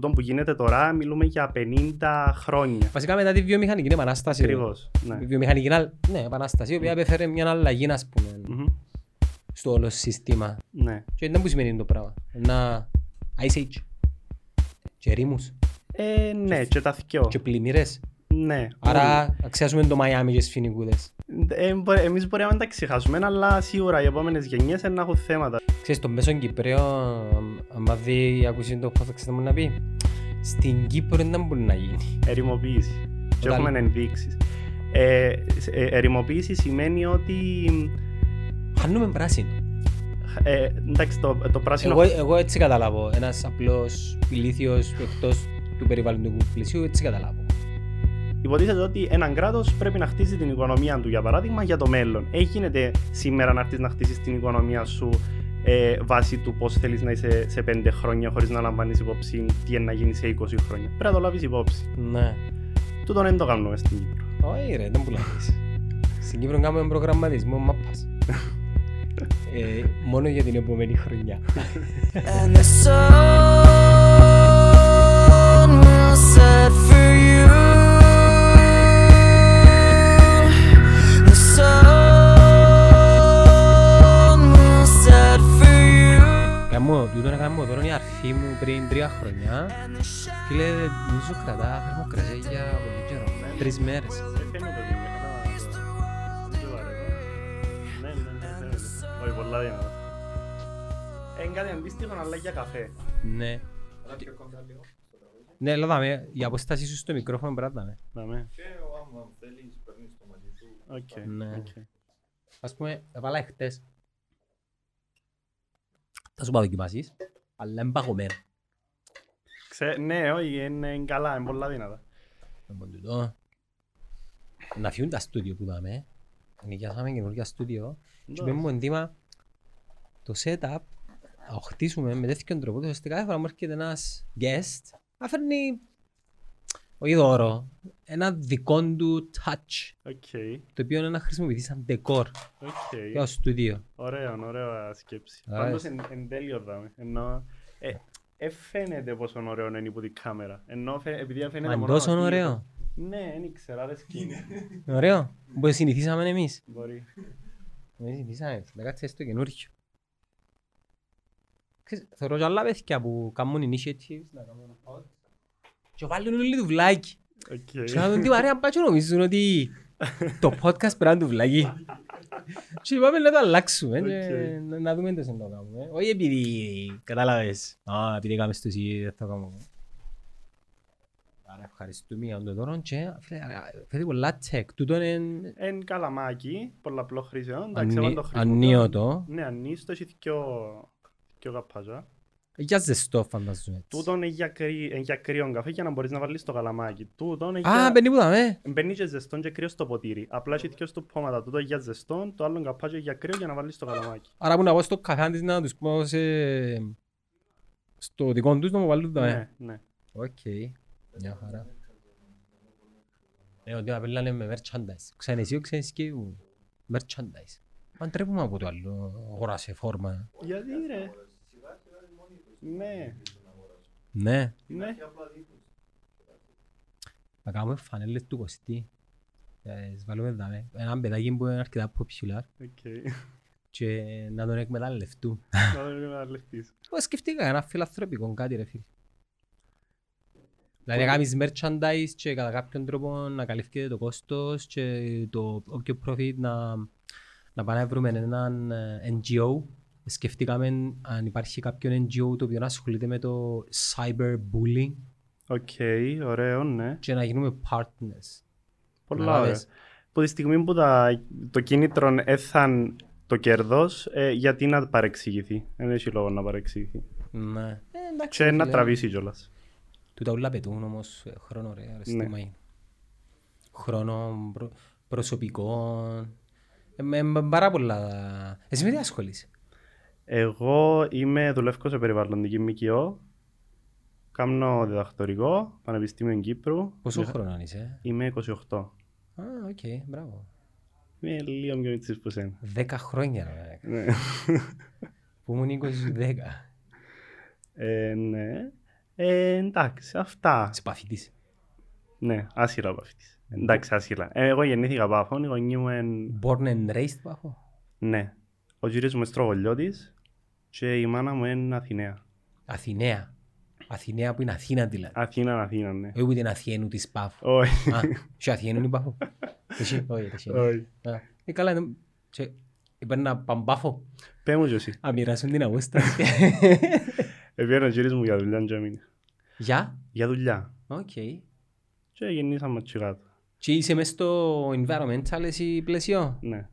τούτο που γίνεται τώρα μιλούμε για 50 χρόνια. Βασικά μετά τη βιομηχανική επανάσταση. Ακριβώς. Ναι. Η βιομηχανική επανάσταση, η οποία έφερε μια αλλαγή, ας πούμε, στο όλο σύστημα. Ναι. Και δεν που σημαίνει το πράγμα. Ένα Ice Age. Και ρήμους. Ναι, και τα θκιό. Και πλημμύρες. Ναι. Άρα αξιάζουμε το Miami και σφινικούδες. Εμείς μπορεί να μην τα ξεχάσουμε, αλλά σίγουρα οι επόμενες γενιές να έχουν θέματα. Ξέρεις, το μέσο Κυπρέο, αν δει, ακούσει το podcast μου να πει, στην Κύπρο δεν μπορεί να γίνει. Ερημοποίηση. Και έχουμε ενδείξεις. Ερημοποίηση σημαίνει ότι... χάνουμε πράσινο. Εντάξει, το πράσινο... Εγώ έτσι καταλάβω. Ένας απλός ηλίθιος εκτός του περιβαλλοντικού πλαισίου, έτσι καταλάβω. Υποτίθεται ότι έναν κράτος πρέπει να χτίσει την οικονομία του, για παράδειγμα, για το μέλλον. Γίνεται σήμερα να χτίσεις την οικονομία σου βάσει του πώς θέλεις να είσαι σε 5 χρόνια, χωρίς να λαμβάνεις υπόψη τι είναι να γίνει σε 20 χρόνια. Πρέπει να το λάβεις υπόψη. Ναι. Τούτον δεν το κάνουμε στην Κύπρο. Όχι, ρε, δεν πουλάβεις. Στην Κύπρο κάνουμε προγραμματισμό μάπας. Μόνο για την επόμενη χρονιά. Διότι να κάνουμε τώρα η αρχή μου πριν 3 χρόνια και λέει μη σου κρατά θερμοκρασία για πολύ καιρό, 3 μέρες. Ναι. Όχι πολλά δυνατά. Είναι κάτι αντίστοιχο αλλά για καφέ. Ναι. Ναι, λάδαμε, η αποστάση σου στο μικρόφωνο πράταμε. Δάμε. Και άμα θέλεις παίρνεις το μαζί σου. Οκ. Ας πούμε, έβαλα χτες. Θα σου πάω δοκιμάσεις, αλλά είναι παγωμένο. Ναι, όχι, είναι καλά, είναι πολλά δυνατά. Να φύγουν τα στούντιο που πάμε. Νοικιάσαμε καινούργια στούντιο. Και παίρνουμε εντύμα το setup, να χτίσουμε με τέτοιον τρόπο, ώστε κάθε φορά μου έρχεται ένας guest, να φέρνει, όχι δώρο, ένα δικό του touch. Το οποίο είναι να χρησιμοποιηθεί σαν decor. Για το στούντιο. Ωραία σκέψη. Πάντως είναι τέλειο δάμε. Φαίνεται πόσο ωραίο είναι υπό την κάμερα. Επειδή φαίνεται μόνο... Μα τόσο ωραίο. Ναι, δεν ήξερα, δεν σκύνει. Ωραίο. Μπορεί συνηθίσαμε εμείς. Μπορεί. Εμείς συνηθίσαμε, θα κάτσε στο καινούργιο. Θεωρώ και άλλα παιδιά που κάνουν initiatives, να κάνουν pod. Και βάλουν όλοι δουβλάκι. Και να δουν τι παρέα πάτσο νομίζουν ότι το podcast πρέπει να δουβλάκι. Και είπαμε να το αλλάξουμε, να δούμε εντός να το κάνουμε. Όχι επειδή κατάλαβες, επειδή κάμε στο εσύ δεν θα κάνουμε. Άρα ευχαριστούμε για τον τόρο και φέρει πολλά τσεκ. Τούτον είναι... Εν καλαμάκι, πολλαπλό χρήσεων. Ανίωτο. Ναι, ανίστο, έχει δυο καπάζα. Για ζεστό φανταζούμε. Τούτον είναι για κρύο καφέ για να μπορείς να βάλεις το καλαμάκι. Μπαίνει που δαμε. Μπαίνει και ζεστό και κρύο στο ποτήρι. Απλά έχει δυο στουπώματα. Τούτο για ζεστό, το άλλο καπάζο για κρύο για να βάλεις το καλαμάκι. Άρα που να πω στο καφέ αντί να τους πω στο δικό τους να μου βάλουν το δαμε. Ναι. Οκ. Μια χαρά. Ότι να πελάνε με merchandise. Ξένες ή ξένσκι μου. Merchandise. Παντρεύουμε από το άλλο. Αγοράσαι φόρμα. Γιατί ρε. Ναι. Να κάνουμε φανέλες του Κωστή. Βάλουμε δάμε. Έναν παιδάκι που είναι αρκετά popular. Και να τον εκμεταλλευτούν. Να τον εκμεταλλευτείς. Σκεφτήκα ένα φιλανθρωπικό κάτι ρε φίλοι. Δηλαδή να κάνεις merchandise και κατά κάποιον τρόπο να καλύφθηκε το κόστος και το όποιο profit να πάνε να βρούμε έναν NGO. Σκεφτήκαμε αν υπάρχει κάποιον NGO το οποίο να ασχολείται με το cyberbullying. Ωραίο, ναι. Και να γίνουμε partners. Πολλά ωραία. Από τη στιγμή που το κίνητρο έθαν το κέρδος, γιατί να παρεξηγηθεί. Δεν έχει λόγο να παρεξηγηθεί. Ναι. Εντάξει, και να τραβήσει κιόλας. Τούτα όλα πετούν όμως χρόνο, ρε, αριστήμα είναι. Χρόνο προσωπικό. Πάρα πολλά. Εσύ με τι ασχολείσαι. Εγώ δουλεύω σε περιβαλλοντική ΜΚΟ, κάνω διδακτορικό, Πανεπιστήμιο Κύπρου. Πόσο χρονών είσαι? Είμαι 28. Μπράβο. Είμαι λίγο πιο νίτσις που σένα. 10 χρόνια ρε. Που ήμουν 20-10. Ναι. Εντάξει, αυτά. Είσαι παθητής. Ναι, άσχυρα παθητής. Εντάξει, άσχυρα. Εγώ γεννήθηκα Πάφο, οι γονείς μου είναι... Born and raised Πάφο. Ναι. Ο κύριος μου είναι Στρογολιώτης και η μάνα μου είναι Αθηναία. Αθηναία. Αθηναία που είναι Αθήνα δηλαδή. Αθήνα, Αθήνα, ναι. Όχι που είναι Αθιένου της Πάφου. Όχι. Και Αθιένου είναι Πάφου. Εσύ, όχι. Καλά, είπαν να πάνε Πάφο. Πες μου και εσύ. Αμοιράσουν την αγούστα. Επιέρω ο κύριος μου για δουλειά και έμεινε. Για? Για δουλειά. Οκ. Και γεννήσαμε και κάτω. Και είσαι μέσα στο environmental εσύ πλαίσιο. Ναι.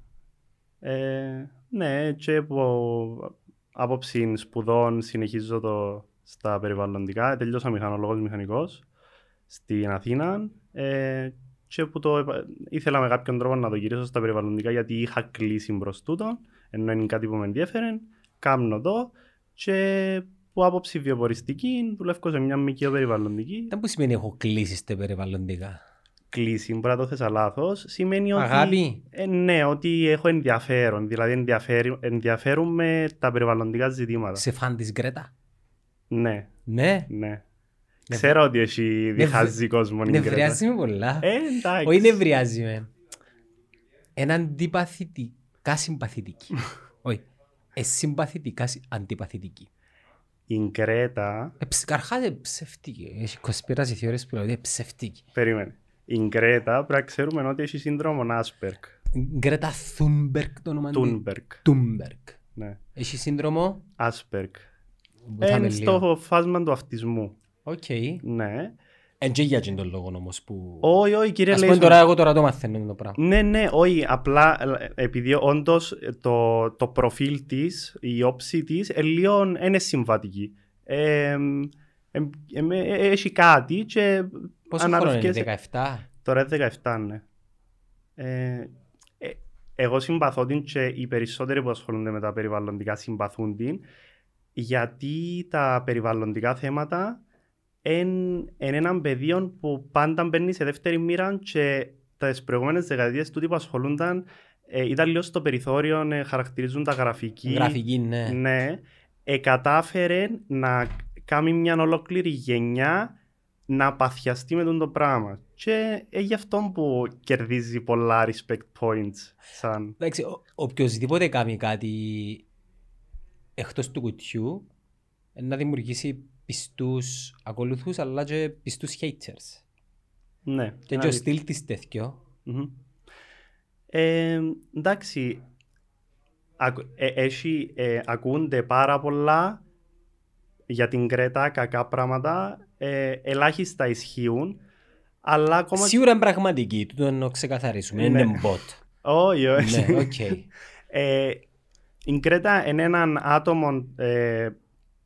Ναι, και από άποψη σπουδών συνεχίζω το... στα περιβαλλοντικά, τελειώσα μηχανολόγος μηχανικός στην Αθήνα και που το ήθελα με κάποιον τρόπο να το γυρίσω στα περιβαλλοντικά γιατί είχα κλείσει μπρος τούτον, ενώ είναι κάτι που με ενδιέφερε, κάμνω το και που άποψη βιοποριστική δουλεύω σε μια μικιο περιβαλλοντική. Τι που σημαίνει έχω κλείσει στα περιβαλλοντικά? Κλείσει, μπορεί να το θες λάθος, σημαίνει ότι... Αγάπη. Ναι, ότι έχω ενδιαφέρον, δηλαδή ενδιαφέρομαι τα περιβαλλοντικά ζητήματα. Σε φαν της Γκρέτα? Ναι. Ναι. Ναι. Ξέρω ότι έχει διχάζει κόσμο. Νευριάζει με πολλά. Εντάξει. Όχι νευριάζει με. Είναι αντιπαθητικά συμπαθητική. Όχι. Συμπαθητικά αντιπαθητική. Η Γκρέτα... Καρχάς είναι ψευτική. Έχει κοσπίρασει θεωρίες που είναι ψευτική. Περίμενε. Η Γκρέτα πρέπει να ξέρουμε ότι έχει σύνδρομο Άσπεργκ. Γκρέτα Thunberg το όνομα του. Thunberg. Έχει σύνδρομο Άσπεργκ. Είναι στο φάσμα του αυτισμού. Οκ. Ναι. Εν και για τον λόγο όμως που... Όχι, όχι κύριε Λέισον. Ας πούμε τώρα εγώ τώρα το μαθαίνω το πράγμα. Ναι, ναι, όχι. Απλά επειδή όντως το προφίλ της, η όψη της, ελίον είναι συμβατική. Έχει κάτι και... Πόσο χρόνο είναι, 17? Τώρα είναι 17, ναι. Εγώ συμπαθώ την και οι περισσότεροι που ασχολούνται με τα περιβαλλοντικά συμπαθούν την. Γιατί τα περιβαλλοντικά θέματα είναι έναν πεδίο που πάντα μπαίνει σε δεύτερη μοίρα και τις προηγούμενες δεκαετίες τούτοι που ασχολούνταν ήταν λίγο στο περιθώριο, χαρακτηρίζουν τα γραφική. Γραφική, ναι. Ναι. Κατάφερε να κάνει μια ολόκληρη γενιά να παθιαστεί με τον το πράγμα. Και γι' αυτό που κερδίζει πολλά respect points. Σαν... Εντάξει, οποιοςδήποτε κάνει κάτι... εκτός του κουτιού, να δημιουργήσει πιστούς ακολουθούς, αλλά και πιστούς haters. Ναι. Και ο στυλ της τέτοιο. Mm-hmm. Εντάξει, ακούνται πάρα πολλά για την Κρέτα, κακά πράγματα, ελάχιστα ισχύουν, αλλά ακόμα... Σίγουρα είναι πραγματική, το να ξεκαθαρίσουμε, είναι bot. Όχι, όχι. Ναι, οκ. Η Κρέτα είναι έναν άτομο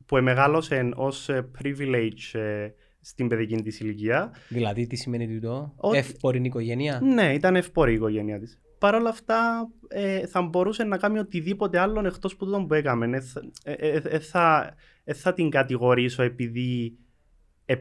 που μεγάλωσε ως privilege στην παιδική της ηλικία. Δηλαδή τι σημαίνει τούτο, ευπορή οικογένεια. Ναι, ήταν ευπορή η οικογένεια της. Παρ' όλα αυτά θα μπορούσε να κάνει οτιδήποτε άλλο εκτός που τον που έκαμε. Θα την κατηγορήσω επειδή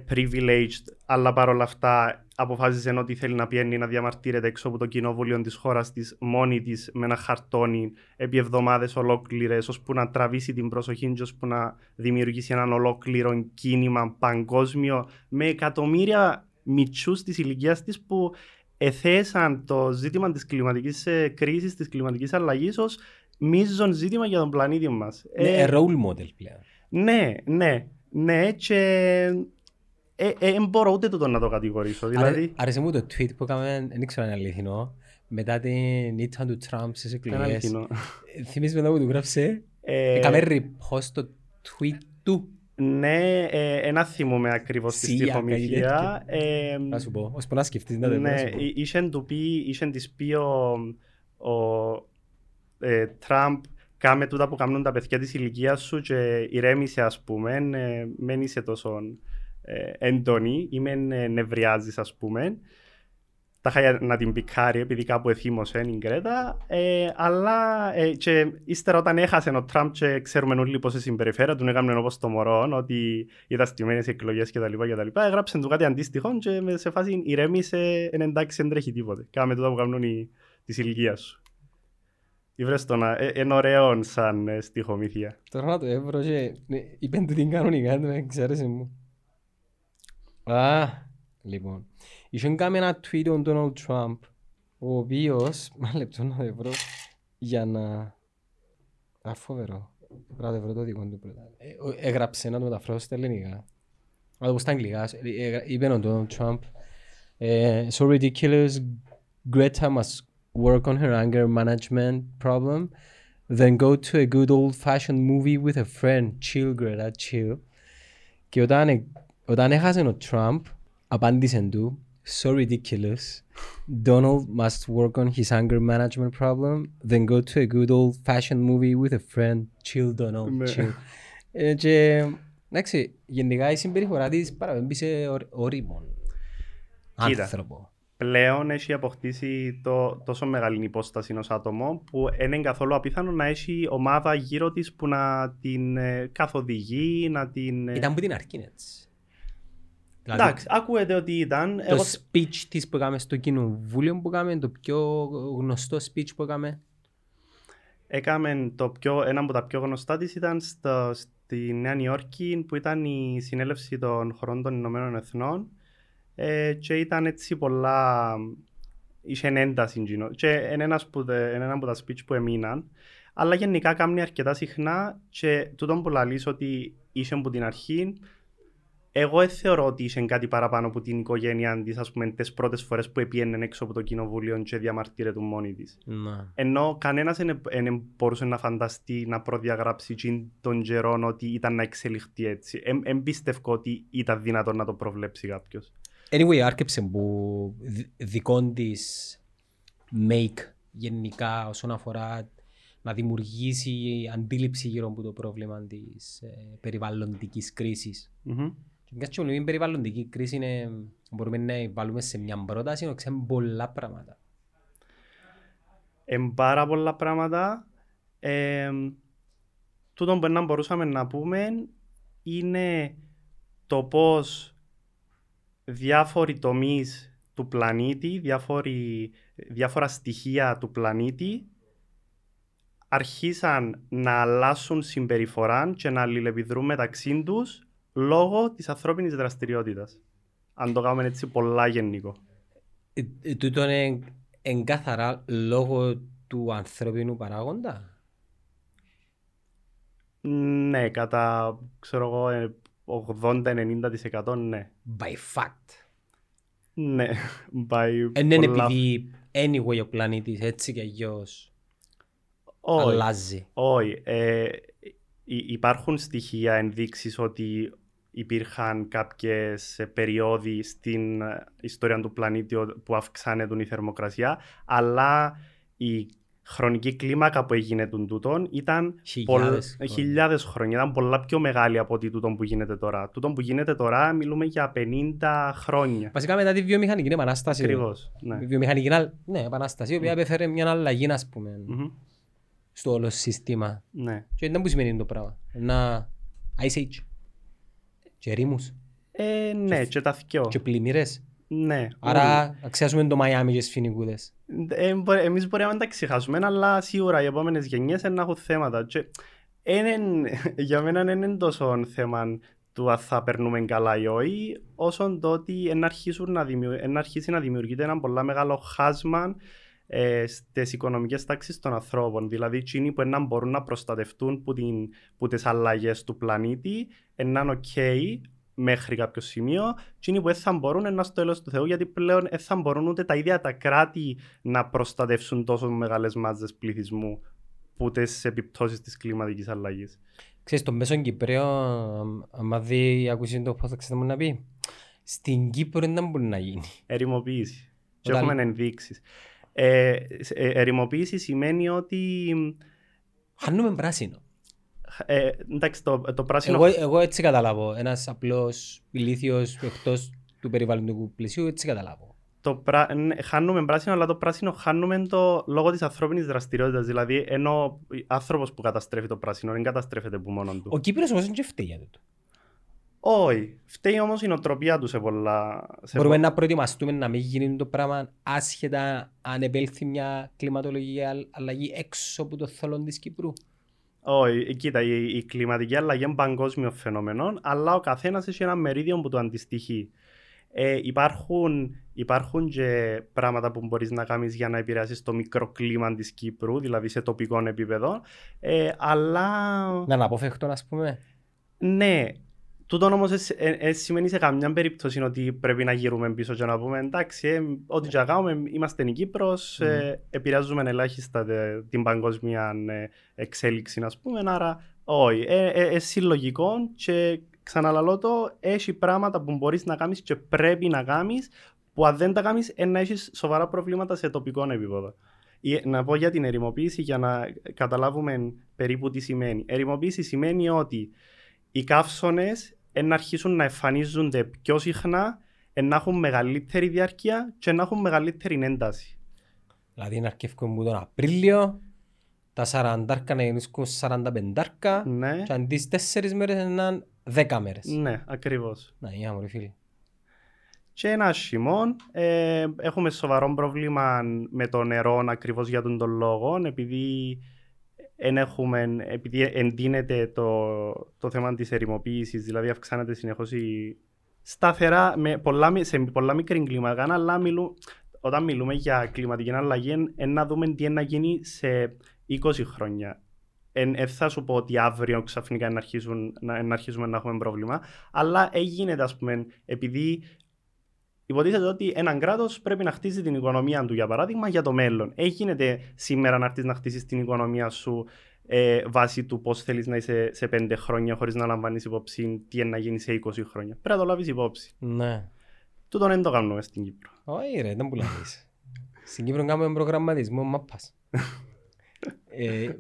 privileged, αλλά παρ' όλα αυτά αποφάσισε ότι θέλει να πιένει να διαμαρτύρεται έξω από το κοινοβούλιο της χώρας της μόνη της με ένα χαρτόνι επί εβδομάδες ολόκληρες, ώσπου να τραβήσει την προσοχή και ώσπου να δημιουργήσει έναν ολόκληρο κίνημα παγκόσμιο με εκατομμύρια μητσούς της ηλικίας της που εθέσαν το ζήτημα της κλιματικής κρίσης, της κλιματικής αλλαγής ως μείζον ζήτημα για τον πλανήτη μας. Ναι, role model πλέον. Ναι, ναι, ναι και... μπορώ ούτε τούτο να το κατηγορήσω. Δηλαδή... Άρεσε μου το tweet που έκαμε, δεν ήξερα αν είναι αληθινό, μετά την ήττα του Τραμπ στις εκλογές. Θυμίζεις μετά που του γράψε, έκαμε repost το tweet του. Ναι, ένα θυμούμε ακριβώς στη στιχομηθεία. Να σου πω, ως πολλά σκεφτείς να το πω. Ήσεν της πει ο Τραμπ, κάμε τούτα που κάνουν τα παιδιά της ηλικίας σου και ηρέμησε ας πούμε, μεν είσαι τόσο... έντονη ή με νευριάζεις ας πούμε. Τα είχα να την πικάρει επειδή κάπου εθύμωσε η Γκρέτα, αλλά και ύστερα όταν έχασε ο Τραμπ και ξέρουμε όλοι πως συμπεριφέρα, τον έκαναν όπως το μωρό, ότι ήταν στημένες εκλογές κτλ. Έγραψε του κάτι αντίστοιχο και σε φάση ηρέμησε, εντάξει δεν τρέχει τίποτε. Κάμε τούτα που κάνουν της ηλικίας σου. Ήβρες τον ωραίον σαν στιχομύθια. Τώρα να το έβρω και είπεν του την κανονικά, δεν ξέρεσαι μου. Λοιπόν, είχαν κάνει ένα tweet ο Donald Trump, ο οποίος, μα λεπτό να το βρω, για να... Αφοβερό, πρέπει να βρω το δικό του πρώτα. Έγραψε να το μεταφράσω στα ελληνικά. Να το πω στα αγγλικά, είπε ο Donald Trump. So ridiculous, Greta must work on her anger management problem, then go to a good old-fashioned movie with a friend. Chill, Greta, chill. Και όταν έχασε ο Τραμπ, απάντησε του, so ridiculous, Donald must work on his anger management problem, then go to a good old-fashioned movie with a friend. Chill, Donald, chill. Και, εντάξει, γενικά η συμπεριφορά της παραπέμπει σε ώριμον άνθρωπο. Πλέον έχει αποκτήσει τόσο μεγάλη υπόσταση ενός άτομο που δεν είναι καθόλου απίθανο να έχει ομάδα γύρω της που να την καθοδηγεί, να την... Ήταν που την αρκεί έτσι. Εντάξει, δηλαδή, ακούγεται ότι ήταν... Το speech της που έκαμε στο κοινοβούλιο που έκαμε, το πιο γνωστό speech που έκαμε. Έκαμε ένα από τα πιο γνωστά της ήταν στη Νέα Υόρκη που ήταν η συνέλευση των χωρών των Ηνωμένων Εθνών. Και ήταν έτσι πολλά, είχε ένταση και ένα από τα speech που έμειναν, αλλά γενικά κάμουν αρκετά συχνά και τούτον που λαλείς ότι είσαι από την αρχή, εγώ θεωρώ ότι είσαι κάτι παραπάνω από την οικογένειά της, ας πούμε, τις πρώτες φορές που επιέννε έξω από το κοινοβούλιο και διαμαρτύρε του μόνη της. Να. Ενώ κανένας δεν μπορούσε να φανταστεί να προδιαγράψει τον καιρόν ότι ήταν να εξελιχθεί έτσι. Εμπίστευκο ότι ήταν δυνατόν να το προβλέψει κάποιος. Anyway, άρκεψε που δικών της make γενικά όσον αφορά να δημιουργήσει αντίληψη γύρω από το πρόβλημα της περιβαλλοντικής κρίσης. Mm-hmm. Και η περιβαλλοντική κρίση είναι, μπορούμε να βάλουμε σε μια πρόταση να ξέρουμε πολλά πράγματα. Πάρα πολλά πράγματα. Τούτο που μπορούσαμε να πούμε είναι το πώς διάφοροι τομείς του πλανήτη, διάφορα στοιχεία του πλανήτη αρχίσαν να αλλάσουν συμπεριφορά και να αλληλεπιδρούν μεταξύ τους λόγω της ανθρώπινης δραστηριότητας. Αν το κάνουμε έτσι πολλά γενικό. Τούτο είναι εγκάθαρα λόγω του ανθρώπινου παράγοντα. Ναι, κατά, ξέρω εγώ, 80-90% ναι. By fact. Ναι, by... Εν είναι επειδή anyway ο πλανήτης έτσι και αλλιώς αλλάζει. Όχι. Υπάρχουν στοιχεία, ενδείξεις ότι υπήρχαν κάποιες περιόδοι στην ιστορία του πλανήτη που αυξάνεται η θερμοκρασία, αλλά η χρονική κλίμακα που έγινε τούτον ήταν χιλιάδες χρόνια. Ήταν πολλά πιο μεγάλη από ότι τούτον που γίνεται τώρα. Τούτον που γίνεται τώρα μιλούμε για 50 χρόνια. Βασικά μετά τη βιομηχανική επανάσταση. Ακριβώς. Ναι. Βιομηχανική επανάσταση, η οποία έφερε μια αλλαγή, ας πούμε, στο όλο σύστημα. Ναι. Και ήταν που σημαίνει το πράγμα. Ένα Ice Age. Και ρήμους. Ναι, και τα θκιό. Και πλημμύρες. Ναι. Άρα αξιάζουμε το Miami και σφινικούδες. Εμείς μπορεί να τα ξεχάσουμε, αλλά σίγουρα οι επόμενες γενιές να έχουν θέματα. Και για μένα δεν είναι τόσο θέμα του αν θα περνούμε καλά ή όχι, όσον το ότι να αρχίσει να δημιουργείται ένα πολύ μεγάλο χάσμα στις οικονομικές τάξεις των ανθρώπων. Δηλαδή, εκείνοι που να μπορούν να προστατευτούν που τις αλλαγές του πλανήτη, να είναι ok μέχρι κάποιο σημείο, εκείνοι που δεν θα μπορούν να στο τέλος του Θεού, γιατί πλέον δεν θα μπορούν ούτε τα ίδια τα κράτη να προστατεύσουν τόσο μεγάλες μάζες πληθυσμού που τις επιπτώσεις της κλιματικής αλλαγής. Ξέρεις, το μέσο Κυπρέο, άμα δει, ακούσεις το πώς θα ξέρετε να πει, στην Κύπρο δεν μπορεί να γίνει. Ερημοποίηση. Και έχουμε ενδείξεις. Ερημοποίηση σημαίνει ότι... Χάνουμε πράσινο. Εντάξει, το πράσινο... Εγώ έτσι καταλάβω. Ένας απλός ηλίθιος εκτός του περιβαλλοντικού πλαισίου, έτσι καταλάβω. Χάνουμε πράσινο, αλλά το πράσινο χάνουμε λόγω της ανθρώπινης δραστηριότητας. Δηλαδή, ενώ άνθρωπος που καταστρέφει το πράσινο, δεν καταστρέφεται που μόνον του. Ο Κύπρος όμως είναι και φταίει για τούτο. Όχι. Φταίει όμως η νοοτροπία του σε πολλά... Μπορούμε να προετοιμαστούμε να μην γίνει το πράγμα άσχετα αν επέλθει μια κλιματολογική αλλαγή έξω από το θολόν της Κύπρου. Όχι, κοίτα, η κλιματική αλλαγή είναι παγκόσμιο φαινόμενο, αλλά ο καθένας έχει ένα μερίδιο που το αντιστοιχεί. Υπάρχουν και πράγματα που μπορείς να κάνεις για να επηρεάσεις το μικροκλίμα της Κύπρου, δηλαδή σε τοπικό επίπεδο, αλλά... Να αναποφεύκτο, ας πούμε. Ναι. Τούτον όμως σημαίνει σε καμιά περίπτωση ότι πρέπει να γυρούμε πίσω και να πούμε εντάξει, ό,τι και κάνουμε, είμαστε η Κύπρος, επηρεάζουμε ελάχιστα την παγκόσμια εξέλιξη, ας πούμε, άρα όχι, συλλογικό και ξαναλαλώ το, έχει πράγματα που μπορείς να κάνεις και πρέπει να κάνεις, που αν δεν τα κάνεις, να έχεις σοβαρά προβλήματα σε τοπικό επίπεδο. Να πω για την ερημοποίηση για να καταλάβουμε περίπου τι σημαίνει. Ερημοποίηση σημαίνει ότι οι καύσονες να αρχίσουν να εμφανίζονται πιο συχνά, να έχουν μεγαλύτερη διάρκεια και να έχουν μεγαλύτερη ένταση. Δηλαδή να αρκεύκουν μου τον Απρίλιο, τα 40 να γεννήσκουν 45, ναι. Και αντί 4 μέρες έναν 10 μέρες. Ναι, ακριβώς. Να, για μωρή φίλοι. Και ένα χειμών, έχουμε σοβαρό πρόβλημα με το νερό ακριβώς για τον λόγο, επειδή... επειδή εντείνεται το θέμα της ερημοποίησης, δηλαδή αυξάνεται συνεχώς σταθερά σε πολλά μικρή κλίμακα, αλλά όταν μιλούμε για κλιματική αλλαγή, να δούμε τι να γίνει σε 20 χρόνια. Θα σου πω ότι αύριο ξαφνικά να αρχίσουμε να έχουμε πρόβλημα, αλλά γίνεται, ας πούμε, επειδή υποτίθεται ότι έναν κράτος πρέπει να χτίζει την οικονομία του, για παράδειγμα, για το μέλλον. Γίνεται σήμερα να χτίσεις την οικονομία σου βάσει του πώς θέλεις να είσαι σε 5 χρόνια, χωρίς να λαμβάνεις υπόψη τι είναι να γίνει σε 20 χρόνια. Πρέπει να το λάβεις υπόψη. Ναι. Τούτον δεν το κάνουμε στην Κύπρο. Όχι, ρε, δεν πουλάβεις. Στην Κύπρο κάνουμε προγραμματισμό μάπας.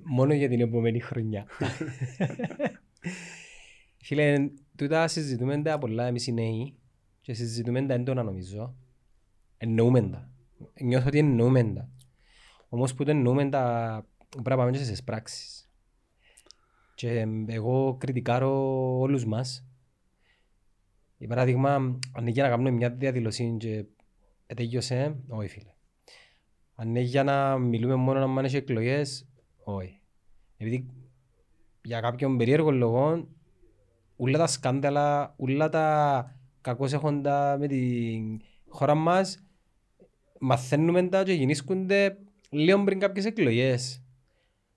Μόνο για την επόμενη χρονιά. Φίλε, τούτα συζητούμε τα πολλά εμείς οι νέοι. Και συζητούμε τα έντονα, νομίζω. Εννοούμεντα. Νιώθω ότι εννοούμεντα. Όμως που το εννοούμεντα πρέπει να πάμε και στις πράξεις. Και εγώ κριτικάρω όλους μας. Για παράδειγμα, αν είναι για να κάνουμε μια διαδηλωσία και τελειώσε, όχι φίλε. Αν είναι για να μιλούμε μόνο να μάνεσαι εκλογές, όχι. Επειδή για κάποιον περίεργο λόγο, όλα τα σκάνδαλα, όλα τα... Κακώς έχοντα με τη χώρα μας, μαθαίνουμε τα και γεννήσκονται λίγο πριν κάποιες εκλογές.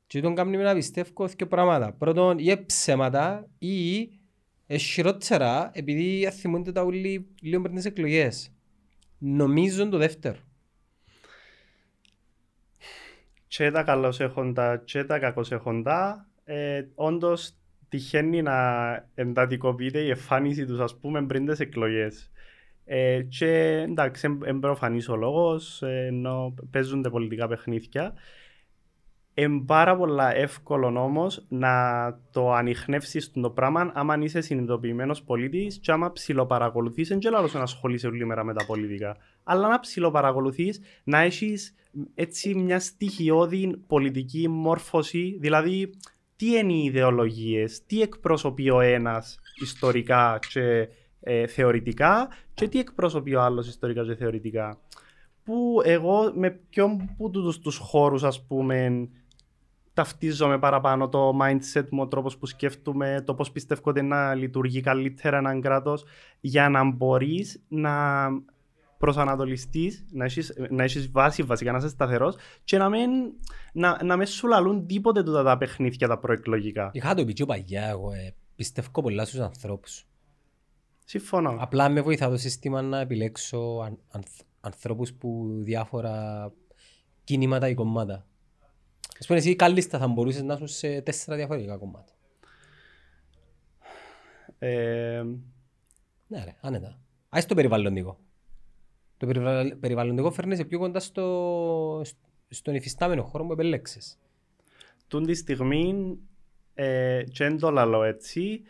Και τον κάνουμε να πιστεύω δύο πράγματα. Πρώτον, ή ψέματα ή χειρότερα επειδή θυμούνται τα όλοι λίγο πριν τις εκλογές. Νομίζω το δεύτερο. Και τα καλώς έχοντα και τα κακώς έχοντα, όντως τυχαίνει να εντατικοποιείται η εμφάνιση τους, ας πούμε, πριν τις εκλογές. Και εντάξει, εμπροφανής ο λόγος, ενώ παίζονται πολιτικά παιχνίδια. Είναι πάρα πολλά εύκολο όμως να το ανιχνεύσεις το πράγμα άμα είσαι συνειδητοποιημένος πολίτης και άμα ψιλοπαρακολουθείς, εν γελάρως να ασχολείσαι όλη μέρα με τα πολιτικά. Αλλά να ψιλοπαρακολουθείς, να έχεις έτσι μια στοιχειώδη πολιτική μόρφωση, δηλαδή... Τι είναι οι ιδεολογίες, τι εκπροσωπεί ο ένας ιστορικά και θεωρητικά και τι εκπροσωπεί ο άλλος ιστορικά και θεωρητικά. Που εγώ με ποιον που τους χώρους, ας πούμε, ταυτίζομαι παραπάνω, το mindset μου, ο τρόπος που σκέφτομαι, το πώς πιστεύω ότι να λειτουργεί καλύτερα έναν κράτος, για να μπορείς να προσανατολιστείς, να έχεις βάση βασικά, να είσαι σταθερός και να με σου λαλούν τίποτε τα παιχνίδια τα προεκλογικά. Είχα το πει και παγιά εγώ, πιστεύω πολλά στους ανθρώπους. Συμφωνώ. Απλά με βοηθά το σύστημα να επιλέξω ανθρώπους που διάφορα κινήματα ή κομμάτα. Ας πούμε εσύ καλύτερα θα μπορούσες να είσαι σε 4 διαφορετικά κομμάτα. Ναι ρε, άνετα. Ας το περιβαλλοντικό. Το περιβαλλοντικό φέρνεσαι πιο κοντά στον υφιστάμενο χώρο που επέλεξες. Τούν τη στιγμή, και εν το λαλώ έτσι,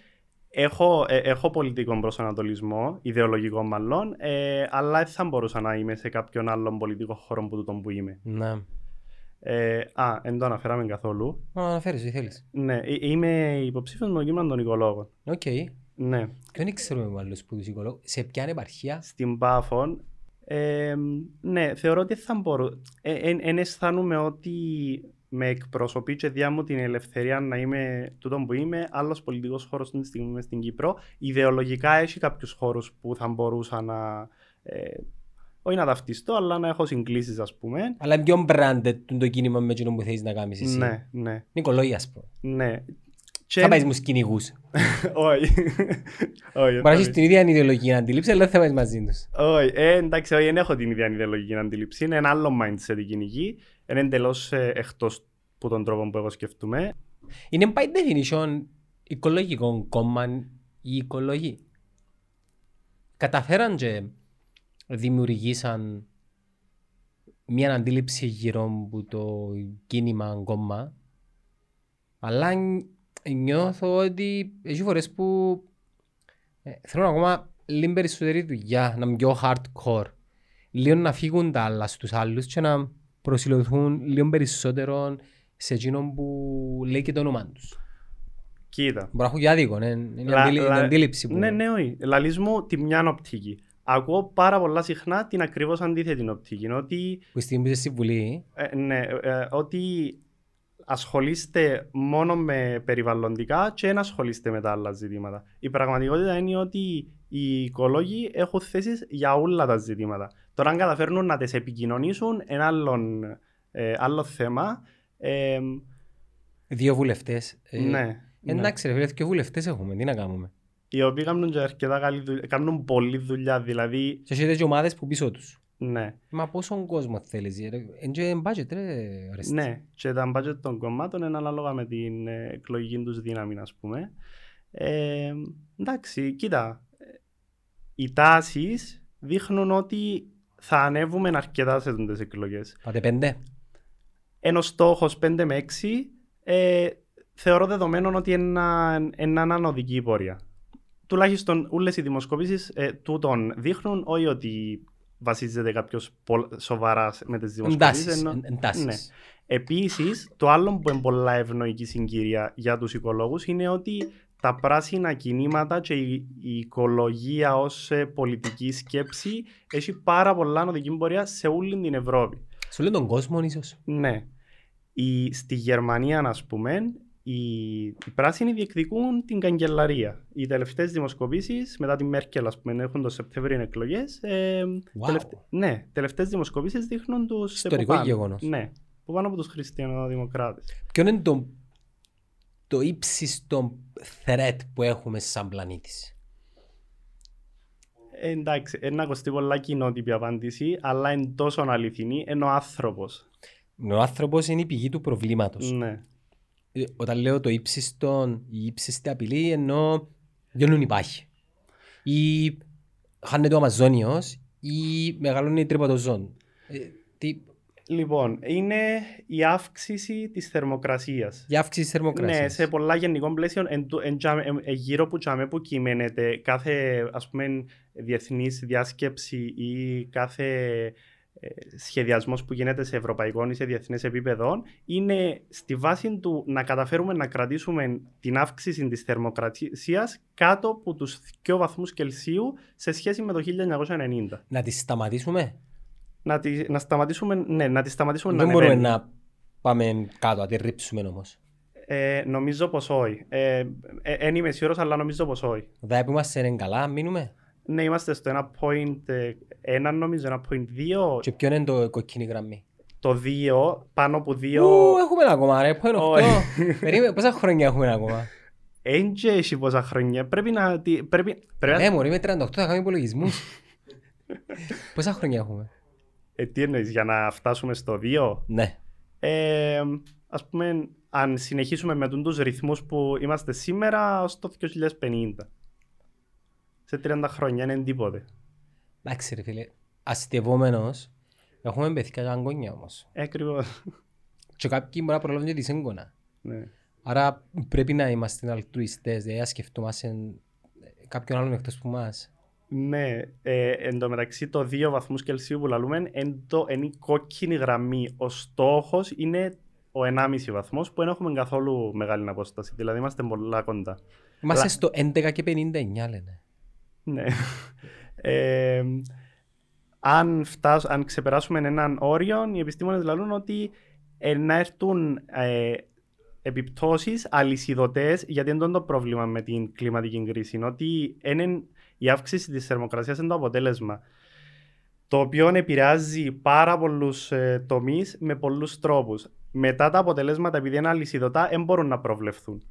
έχω πολιτικό προσανατολισμό, ιδεολογικό μάλλον, αλλά δεν θα μπορούσα να είμαι σε κάποιον άλλον πολιτικό χώρο που τούτον που είμαι. Ναι. Εν το αναφέραμε καθόλου. Να αναφέρεις, τι θέλεις. Ναι, είμαι υποψήφιος με τον κύριο Αντωνικολόγο. Οκ. Ναι. Δεν ξέρουμε με άλλους που τους οικολόγους. Σε ποια επαρχία? Στην Πάφο. Ναι, θεωρώ ότι θα μπορώ. Εν αισθάνομαι ότι με εκπροσωπεί και διά μου την ελευθερία να είμαι τούτο που είμαι, άλλος πολιτικός χώρος την στιγμή είμαι στην Κύπρο. Ιδεολογικά έχει κάποιους χώρους που θα μπορούσα να... όχι να ταυτιστώ, αλλά να έχω συγκλήσεις, ας πούμε. Αλλά είναι πιο branded το κίνημα με εκείνο που θέλεις να κάνεις εσύ. Ναι, ναι. Νικολόγια, ας πούμε. Ναι. Θα πάεις μου σκηνηγούς. Όχι. Μπορείς να έχεις την ίδια ιδεολογική αντίληψη, αλλά δεν θα πάεις μαζί τους. Όχι, εντάξει, δεν έχω την ίδια ιδεολογική αντίληψη. Είναι ένα άλλο mindset η κυνηγή. Είναι εντελώς εκτός από τον τρόπο που εγώ σκεφτούμε. Είναι by definition οικολογικό κόμμα ή οικολογή. Καταφέραν και δημιουργήσαν μια αντίληψη γύρω από το κίνημα κόμμα, αλλά νιώθω ότι έχει φορές που θέλουν ακόμα λίγο περισσότερη δουλειά, να είμαι πιο hardcore, λίγο να φύγουν τα άλλα στους άλλους και να προσυλλοθούν λίγο περισσότερο σε εκείνον που λέει και το όνομα τους. Κοίτα. Μπορώ να έχω και άδικο, είναι αντίληψη που... Ναι, ναι, όχι. Λαλείς μου τη μια οπτική. Ακούω πάρα πολλά συχνά την ακριβώς αντίθετη οπτική. Που στιγμή είσαι στη Βουλή. Ναι, ότι... ασχολείστε μόνο με περιβαλλοντικά και δεν ασχολείστε με τα άλλα ζητήματα. Η πραγματικότητα είναι ότι οι οικολόγοι έχουν θέσεις για όλα τα ζητήματα. Τώρα, αν καταφέρνουν να τις επικοινωνήσουν, ένα άλλο θέμα. Δύο βουλευτές. Ναι. Εντάξει, ρε φίλε, και βουλευτές έχουμε, τι να κάνουμε. Οι οποίοι κάνουν πολλή δουλειά, δηλαδή. Και έχετε και ομάδες που πίσω τους. Ναι. Μα πόσον κόσμο θέλεις, είναι budget, ρε. Ναι, και τα budget των κομμάτων είναι ανάλογα με την εκλογική τους δύναμη, ας πούμε. Εντάξει, κοίτα, οι τάσεις δείχνουν ότι θα ανέβουμε αρκετά σε τις εκλογές. Πάτε 5. Ένας στόχος 5 με 6, θεωρώ δεδομένων ότι είναι ανωδική πορεία. Τουλάχιστον όλες οι δημοσκοπήσεις τούτων δείχνουν, όχι ότι βασίζεται κάποιος σοβαρά με τις δημοσκοπήσεις. Εντάσεις. Ναι. Επίσης, το άλλο που είναι πολλά ευνοϊκή συγκυρία για τους οικολόγους είναι ότι τα πράσινα κινήματα και η οικολογία ως πολιτική σκέψη έχει πάρα πολλά ανωδική πορεία σε όλη την Ευρώπη. Σε όλη τον κόσμο, ίσως. Ναι. Στη Γερμανία, ας πούμε, οι πράσινοι διεκδικούν την καγκελαρία. Οι τελευταίες δημοσκοπήσεις, μετά τη Merkel, ας πούμε, έχουν το Σεπτέμβριο εκλογές. Wow. Ναι, τελευταίες δημοσκοπήσεις δείχνουν τους. Ιστορικό γεγονός. Ναι, που πάνω από τους χριστιανοδημοκράτες. Ποιο είναι το ύψιστο threat που έχουμε σαν πλανήτης? Εντάξει, ένα ακουστεί πολλά κοινότυπη απάντηση, αλλά είναι τόσο αληθινή, είναι ο άνθρωπος. Ο άνθρωπος είναι η πηγή του προβλήματος. Ναι. Όταν λέω το ύψιστο, η ύψιστη απειλή εννοώ δεν υπάρχει. Ή χάνεται ο Αμαζόνιος ή μεγαλώνει η τρύπα των ζώων. Λοιπόν, είναι η αύξηση της θερμοκρασίας. Η αύξηση της θερμοκρασίας. Ναι, σε πολλά γενικών πλαίσιων, γύρω που τσάμε που κυμαίνεται κάθε, ας πούμε, διεθνής διάσκεψη ή κάθε... σχεδιασμός που γίνεται σε ευρωπαϊκό ή σε διεθνές επίπεδο είναι στη βάση του να καταφέρουμε να κρατήσουμε την αύξηση της θερμοκρασίας κάτω από τους 2 βαθμούς Κελσίου σε σχέση με το 1990. Να τη σταματήσουμε? Να σταματήσουμε, ναι, να τη σταματήσουμε. Δεν μπορούμε να πάμε κάτω, να τη ρίψουμε όμως. Νομίζω πως όχι. Εν είμαι σίγουρος, αλλά νομίζω πως όχι. Δεν είμαστε καλά, μείνουμε. Ναι, είμαστε στο 1.1 νομίζω, 1.2. Και ποιο είναι το κοκκινή γραμμή? Το 2, πάνω από 2. Έχουμε ακόμα ρε, πόσα χρόνια έχουμε ακόμα? Έχει πόσα χρόνια, πρέπει να... Ναι μωρή, με 38 θα κάνουμε υπολογισμούς. Πόσα χρόνια έχουμε? Τι εννοείς, για να φτάσουμε στο 2? Ναι. Ας πούμε, αν συνεχίσουμε με τους ρυθμούς που είμαστε σήμερα, ως το 2050. Σε 30 χρόνια είναι τίποτε. Εντάξει ρε φίλε, αστευόμενος, έχουμε παιδιά και αγκόνια όμως. Ακριβώς. Και κάποιοι μπορεί να προλάβουν και τις έγκωνα. Ναι. Άρα πρέπει να είμαστε αλτρουιστές, δηλαδή να σκεφτόμαστε κάποιον άλλον εκτός που μας. Ναι, εν τω μεταξύ το 2 βαθμούς Κελσίου που λαλούμε είναι η κόκκινη γραμμή. Ο στόχος είναι ο 1,5 βαθμός που δεν έχουμε καθόλου μεγάλη απόσταση, δηλαδή είμαστε πολλά κοντά. Είμαστε στο 11 και 59 λένε. Ναι. Αν ξεπεράσουμε έναν όριο, οι επιστήμονες λαλούν ότι να έρθουν επιπτώσεις αλυσιδωτές, γιατί είναι το πρόβλημα με την κλιματική κρίση. Είναι ότι η αύξηση της θερμοκρασίας είναι το αποτέλεσμα, το οποίο επηρεάζει πάρα πολλούς τομείς με πολλούς τρόπους. Μετά τα αποτελέσματα, επειδή είναι αλυσιδωτά, δεν μπορούν να προβλεφθούν.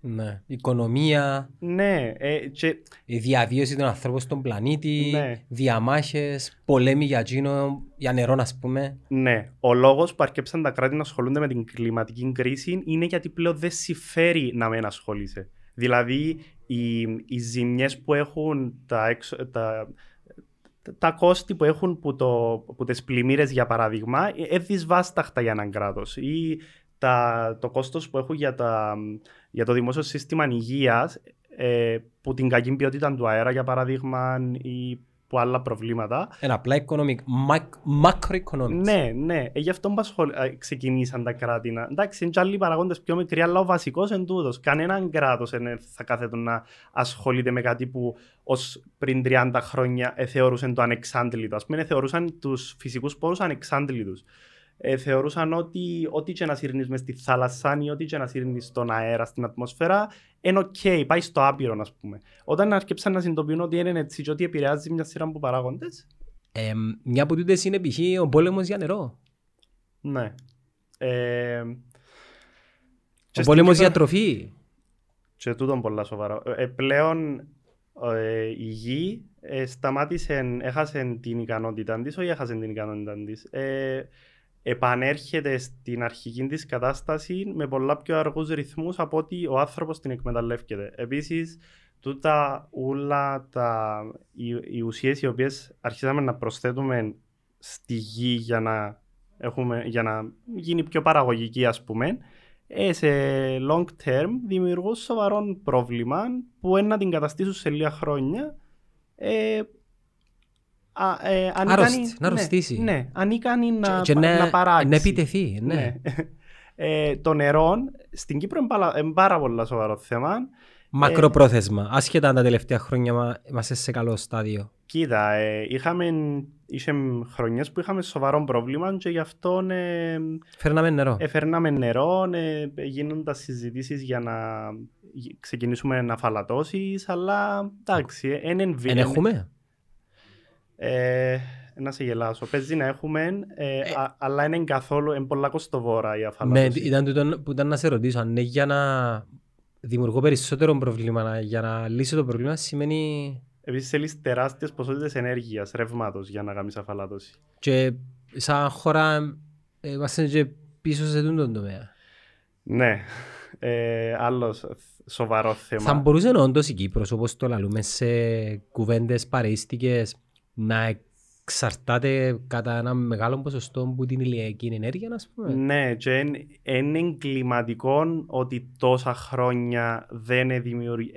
Ναι, οικονομία, ναι, και η διαβίωση των ανθρώπων στον πλανήτη, ναι, διαμάχες, πολέμοι για τζίνο, για νερό, ας πούμε. Ναι, ο λόγος που αρκέψαν τα κράτη να ασχολούνται με την κλιματική κρίση είναι γιατί πλέον δεν συμφέρει να μην ασχολείσαι. Δηλαδή, οι ζημιές που έχουν τα κόστη που έχουν που τις πλημμύρες, για παράδειγμα, δυσβάσταχτα για έναν κράτος, ή το κόστος που έχουν για το δημόσιο σύστημα υγείας, που την κακή ποιότητα του αέρα, για παράδειγμα, ή που άλλα προβλήματα. Είναι απλά macroeconomics. Ναι, ναι. Γι' αυτό ξεκινήσαν τα κράτη. Εντάξει, είναι και άλλοι παραγόντες πιο μικροί, αλλά ο βασικός είναι τούτος. Κανέναν κράτος θα κάθεται να ασχολείται με κάτι που ως πριν 30 χρόνια θεωρούσαν το ανεξάντλητο. Ας πούμε, θεωρούσαν τους φυσικούς πόρους ανεξάντλητους. Θεωρούσαν ότι ό,τι και να σύρνεις μες στη θάλασσα ή ό,τι και να σύρνεις στον αέρα, στην ατμόσφαιρα, είναι ok, πάει στο άπειρο, ας πούμε. Όταν αρκεψαν να συνειδητοποιούν ότι είναι έτσι και ότι επηρεάζει μια σειρά από παράγοντες. Μια από τούτες είναι π.χ. ο πόλεμος για νερό. Ναι. Ο πόλεμος για τροφή. Και τούτον πολλά σοβαρό. Πλέον η γη έχασε την ικανότητα της, όχι έχασε την ικανότητα της. Επανέρχεται στην αρχική της κατάσταση με πολλά πιο αργούς ρυθμούς από ότι ο άνθρωπος την εκμεταλλεύεται. Επίσης, τούτα όλα οι ουσίες οι οποίες αρχίσαμε να προσθέτουμε στη γη για να γίνει πιο παραγωγική, ας πούμε, σε long term δημιουργούν σοβαρό πρόβλημα που να την καταστήσουν σε λίγα χρόνια. Να αρρωστήσει. Ναι, ανήκανη να παράξει. Να επιτεθεί, ναι. Το νερό στην Κύπρο είναι πάρα πολύ σοβαρό θέμα. Μακροπρόθεσμα, άσχετα αν τα τελευταία χρόνια είμαστε σε καλό στάδιο. Κοίτα, είχε χρονιές που είχαμε σοβαρό πρόβλημα και γι' αυτό φέρναμε νερό, γίνονταν συζητήσεις για να ξεκινήσουμε να φαλατώσεις, αλλά εντάξει, εν έχουμε. Να σε γελάσω. Παίζει να έχουμε, αλλά είναι καθόλου πολλά κοστοβόρα η αφαλάτωση. Ναι, ήταν που ήταν να σε ρωτήσω. Αν για να δημιουργώ περισσότερο πρόβλημα, για να λύσω το πρόβλημα, σημαίνει. Επίσης θέλεις τεράστιες ποσότητες ενέργειας, ρεύματος για να κάνεις αφαλάτωση. Και σαν χώρα είμαστε και πίσω σε τον τομέα. Ναι. Άλλο σοβαρό θέμα. Θα μπορούσε όντως η Κύπρος, όπως το λαλούμε σε κουβέντες παρείστικες, να εξαρτάται κατά ένα μεγάλο ποσοστό που την ηλιακή ενέργεια, ας πούμε. Ναι, και είναι εγκληματικό ότι τόσα χρόνια δεν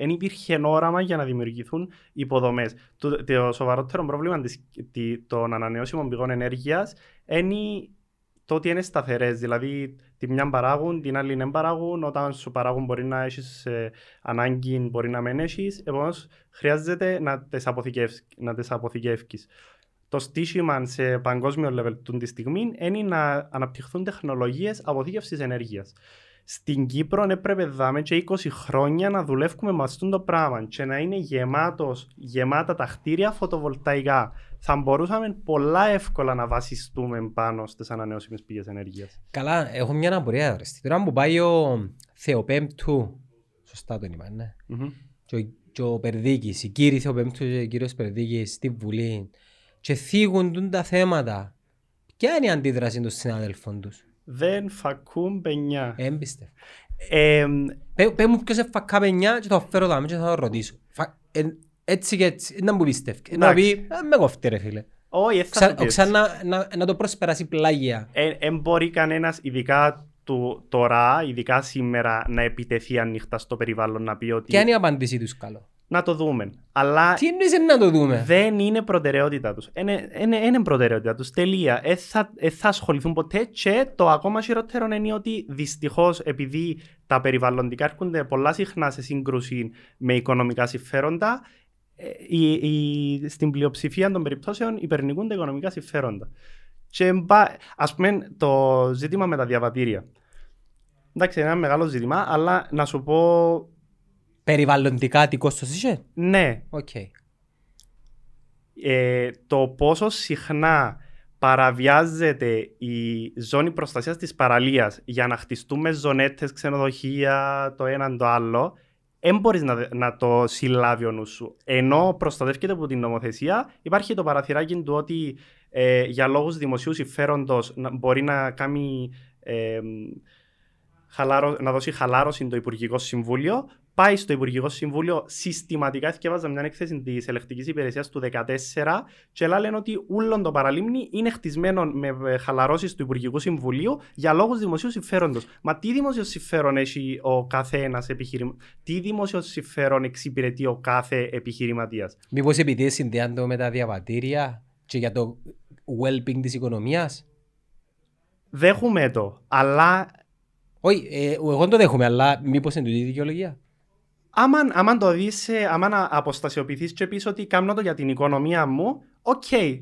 υπήρχε όραμα για να δημιουργηθούν υποδομές. Το σοβαρότερο πρόβλημα των ανανεώσιμων πηγών ενέργειας είναι το ότι είναι σταθερές. Δηλαδή, τη μια παράγουν, την άλλη δεν παράγουν. Όταν σου παράγουν, μπορεί να έχεις ανάγκη, μπορεί να μην έχεις. Επομένως, χρειάζεται να τις αποθηκεύσεις. Το στίχημα σε παγκόσμιο level τη στιγμή είναι να αναπτυχθούν τεχνολογίες αποθήκευσης ενέργειας. Στην Κύπρο έπρεπε δάμε και 20 χρόνια να δουλεύουμε με αυτό το πράγμα και να είναι γεμάτα τα κτίρια φωτοβολταϊκά. Θα μπορούσαμε πολλά εύκολα να βασιστούμε πάνω στις ανανεώσιμες πηγές ενέργειας. Καλά, έχω μια απορία. Τώρα που πάει ο Θεοπέμπτου, σωστά το είπα, ναι, και ο Περδίκης, οι κύριοι Θεοπέμπτου και ο κύριος Περδίκης στη Βουλή, και θίγουν τα θέματα, ποια είναι η αντίδραση των συναδέλφων τους? Δεν φακούν παινιά. Εμπιστεύω. Πες μου ποιος εφακά παινιά και το φέρω δάμε και θα το ρωτήσω. Έτσι και έτσι, να μου πιστεύει. Να πει, με κοφτεί ρε φίλε. Όχι, θα το πει. Να το προσπεράσει πλάγια. Εν μπορεί κανένας, ειδικά τώρα, ειδικά σήμερα, να επιτεθεί ανοιχτά στο περιβάλλον, να πει ότι... Ποια είναι η απάντησή τους, καλό? Να το δούμε. Αλλά τι εννοείς να το δούμε? Δεν είναι προτεραιότητα τους. Είναι προτεραιότητα τους. Τελεία. Θα ασχοληθούν ποτέ και το ακόμα χειρότερο είναι ότι δυστυχώς επειδή τα περιβαλλοντικά έρχονται πολλά συχνά σε σύγκρουση με οικονομικά συμφέροντα, στην πλειοψηφία των περιπτώσεων υπερνικούν τα οικονομικά συμφέροντα. Και ας πούμε το ζήτημα με τα διαβατήρια. Εντάξει, είναι ένα μεγάλο ζήτημα, αλλά να σου πω... Περιβαλλοντικά τι κόστος είσαι? Ναι. Okay. Το πόσο συχνά παραβιάζεται η ζώνη προστασίας της παραλίας για να χτιστούμε ζωνέτες, ξενοδοχεία, το έναν το άλλο, δεν μπορείς να το συλλάβει ο νους σου. Ενώ προστατεύεται από την νομοθεσία, υπάρχει το παραθυράκι του ότι για λόγους δημοσίου συμφέροντος μπορεί να κάνει... να δώσει χαλάρωση το Υπουργικό Συμβούλιο. Πάει στο Υπουργικό Συμβούλιο συστηματικά. Θυκεύαζα μια έκθεση τη Ελεκτική Υπηρεσία του 2014 και λένε ότι όλο το παραλίμνη είναι χτισμένο με χαλαρώσεις του Υπουργικού Συμβουλίου για λόγους δημοσίου συμφέροντος. Μα τι δημοσίου συμφέρον έχει ο κάθε ένας επιχειρηματίας, τι δημοσίου συμφέρον εξυπηρετεί ο κάθε επιχειρηματίας? Μήπως επειδή συνδέονται με τα διαβατήρια και για το well-being της οικονομίας? Δέχομαι το, αλλά. Όχι, εγώ το δέχομαι, αλλά μήπως είναι τούτη η δικαιολογία. Αμάν το δεις, αμάν αποστασιοποιηθείς και πεις ότι κάνω το για την οικονομία μου, okay,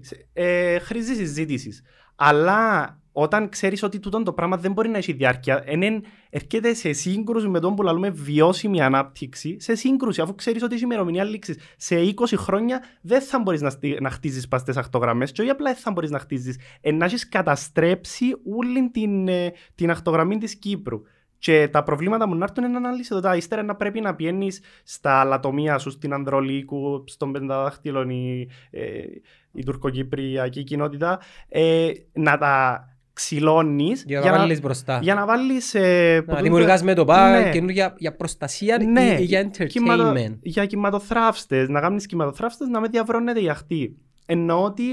χρήζει συζήτησης. Αλλά όταν ξέρεις ότι τούτο το πράγμα δεν μπορεί να έχει διάρκεια, έρχεται σε σύγκρουση με τον που λαλούμε βιώσιμη ανάπτυξη, σε σύγκρουση, αφού ξέρεις ότι η ημερομηνία λήξης σε 20 χρόνια δεν θα μπορείς να χτίζεις παστές ακτογραμμές, και όχι απλά δεν θα μπορείς να χτίζεις, να έχεις καταστρέψει όλη την ακτογραμμή της Κύπρου. Και τα προβλήματα μου να έρθουν είναι να λύσετε τα ύστερα, να πρέπει να πιένεις στα αλατομία σου, στην Ανδρολίκου, στον Πενταδάχτυλον, η τουρκοκυπριακή κοινότητα, να τα ξυλώνεις για να βάλεις... Να δημιουργάς μέτωπα, ναι, καινούργια για προστασία, ναι, ή για entertainment. Για κυματοθράφστες, να κάνεις κυματοθράφστες, να με διαβρώνετε για αυτή. Εννοώ ότι...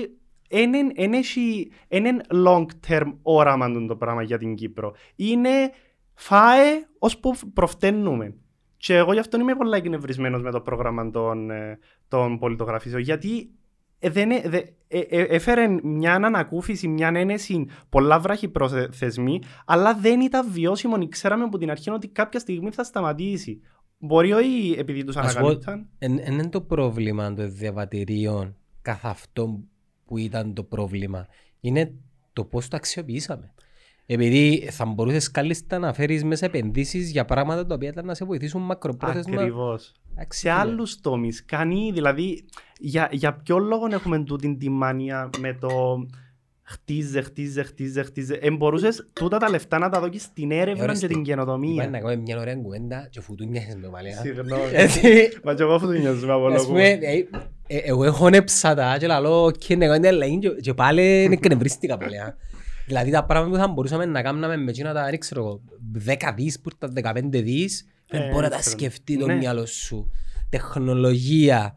Είναι long term όραμα το πράγμα για την Κύπρο. Είναι... φάε ώσπου προφταίνουμε. Και εγώ γι' αυτό είμαι πολύ εκνευρισμένος με το πρόγραμμα των πολιτογραφήσεων. Γιατί έφερε μια ανακούφιση, μια ένεση, πολλά βραχυπρόθεσμη, αλλά δεν ήταν βιώσιμο. Ξέραμε από την αρχή ότι κάποια στιγμή θα σταματήσει. Μπορεί όχι επειδή τους ανακαλύψαν. Είναι το πρόβλημα των διαβατηρίων καθ' αυτό που ήταν το πρόβλημα. Είναι το πώς το αξιοποιήσαμε. Επειδή θα μπορούσες κάλλιστα να φέρεις μέσα επενδύσεις για πράγματα τα οποία ήταν να σε βοηθήσουν μακροπρόθεσμα. Ακριβώς. Σε άλλους τομείς. Δηλαδή, για ποιο λόγο έχουμε τούτη τη μανία με το χτίζε. Μπορούσες τούτα τα λεφτά να τα δω και στην έρευνα και την καινοτομία. Είπα να κάνουμε μια ωραία κουβέντα και φουτούνιασες με παλιά. Συγγνώμη. Μα και εγώ φουτούνιασες με από λόγου. Εγώ χωνέψα τα και λαλώ και πάλι εκνευρίστηκα παλιά. Δηλαδή τα πράγματα που θα μπορούσαμε να κάνουμε με εκείνα τα, δεν ξέρω, 10 δις που ήταν 15 δις, δεν μπορεί να τα σκεφτεί το μυαλό σου. Τεχνολογία,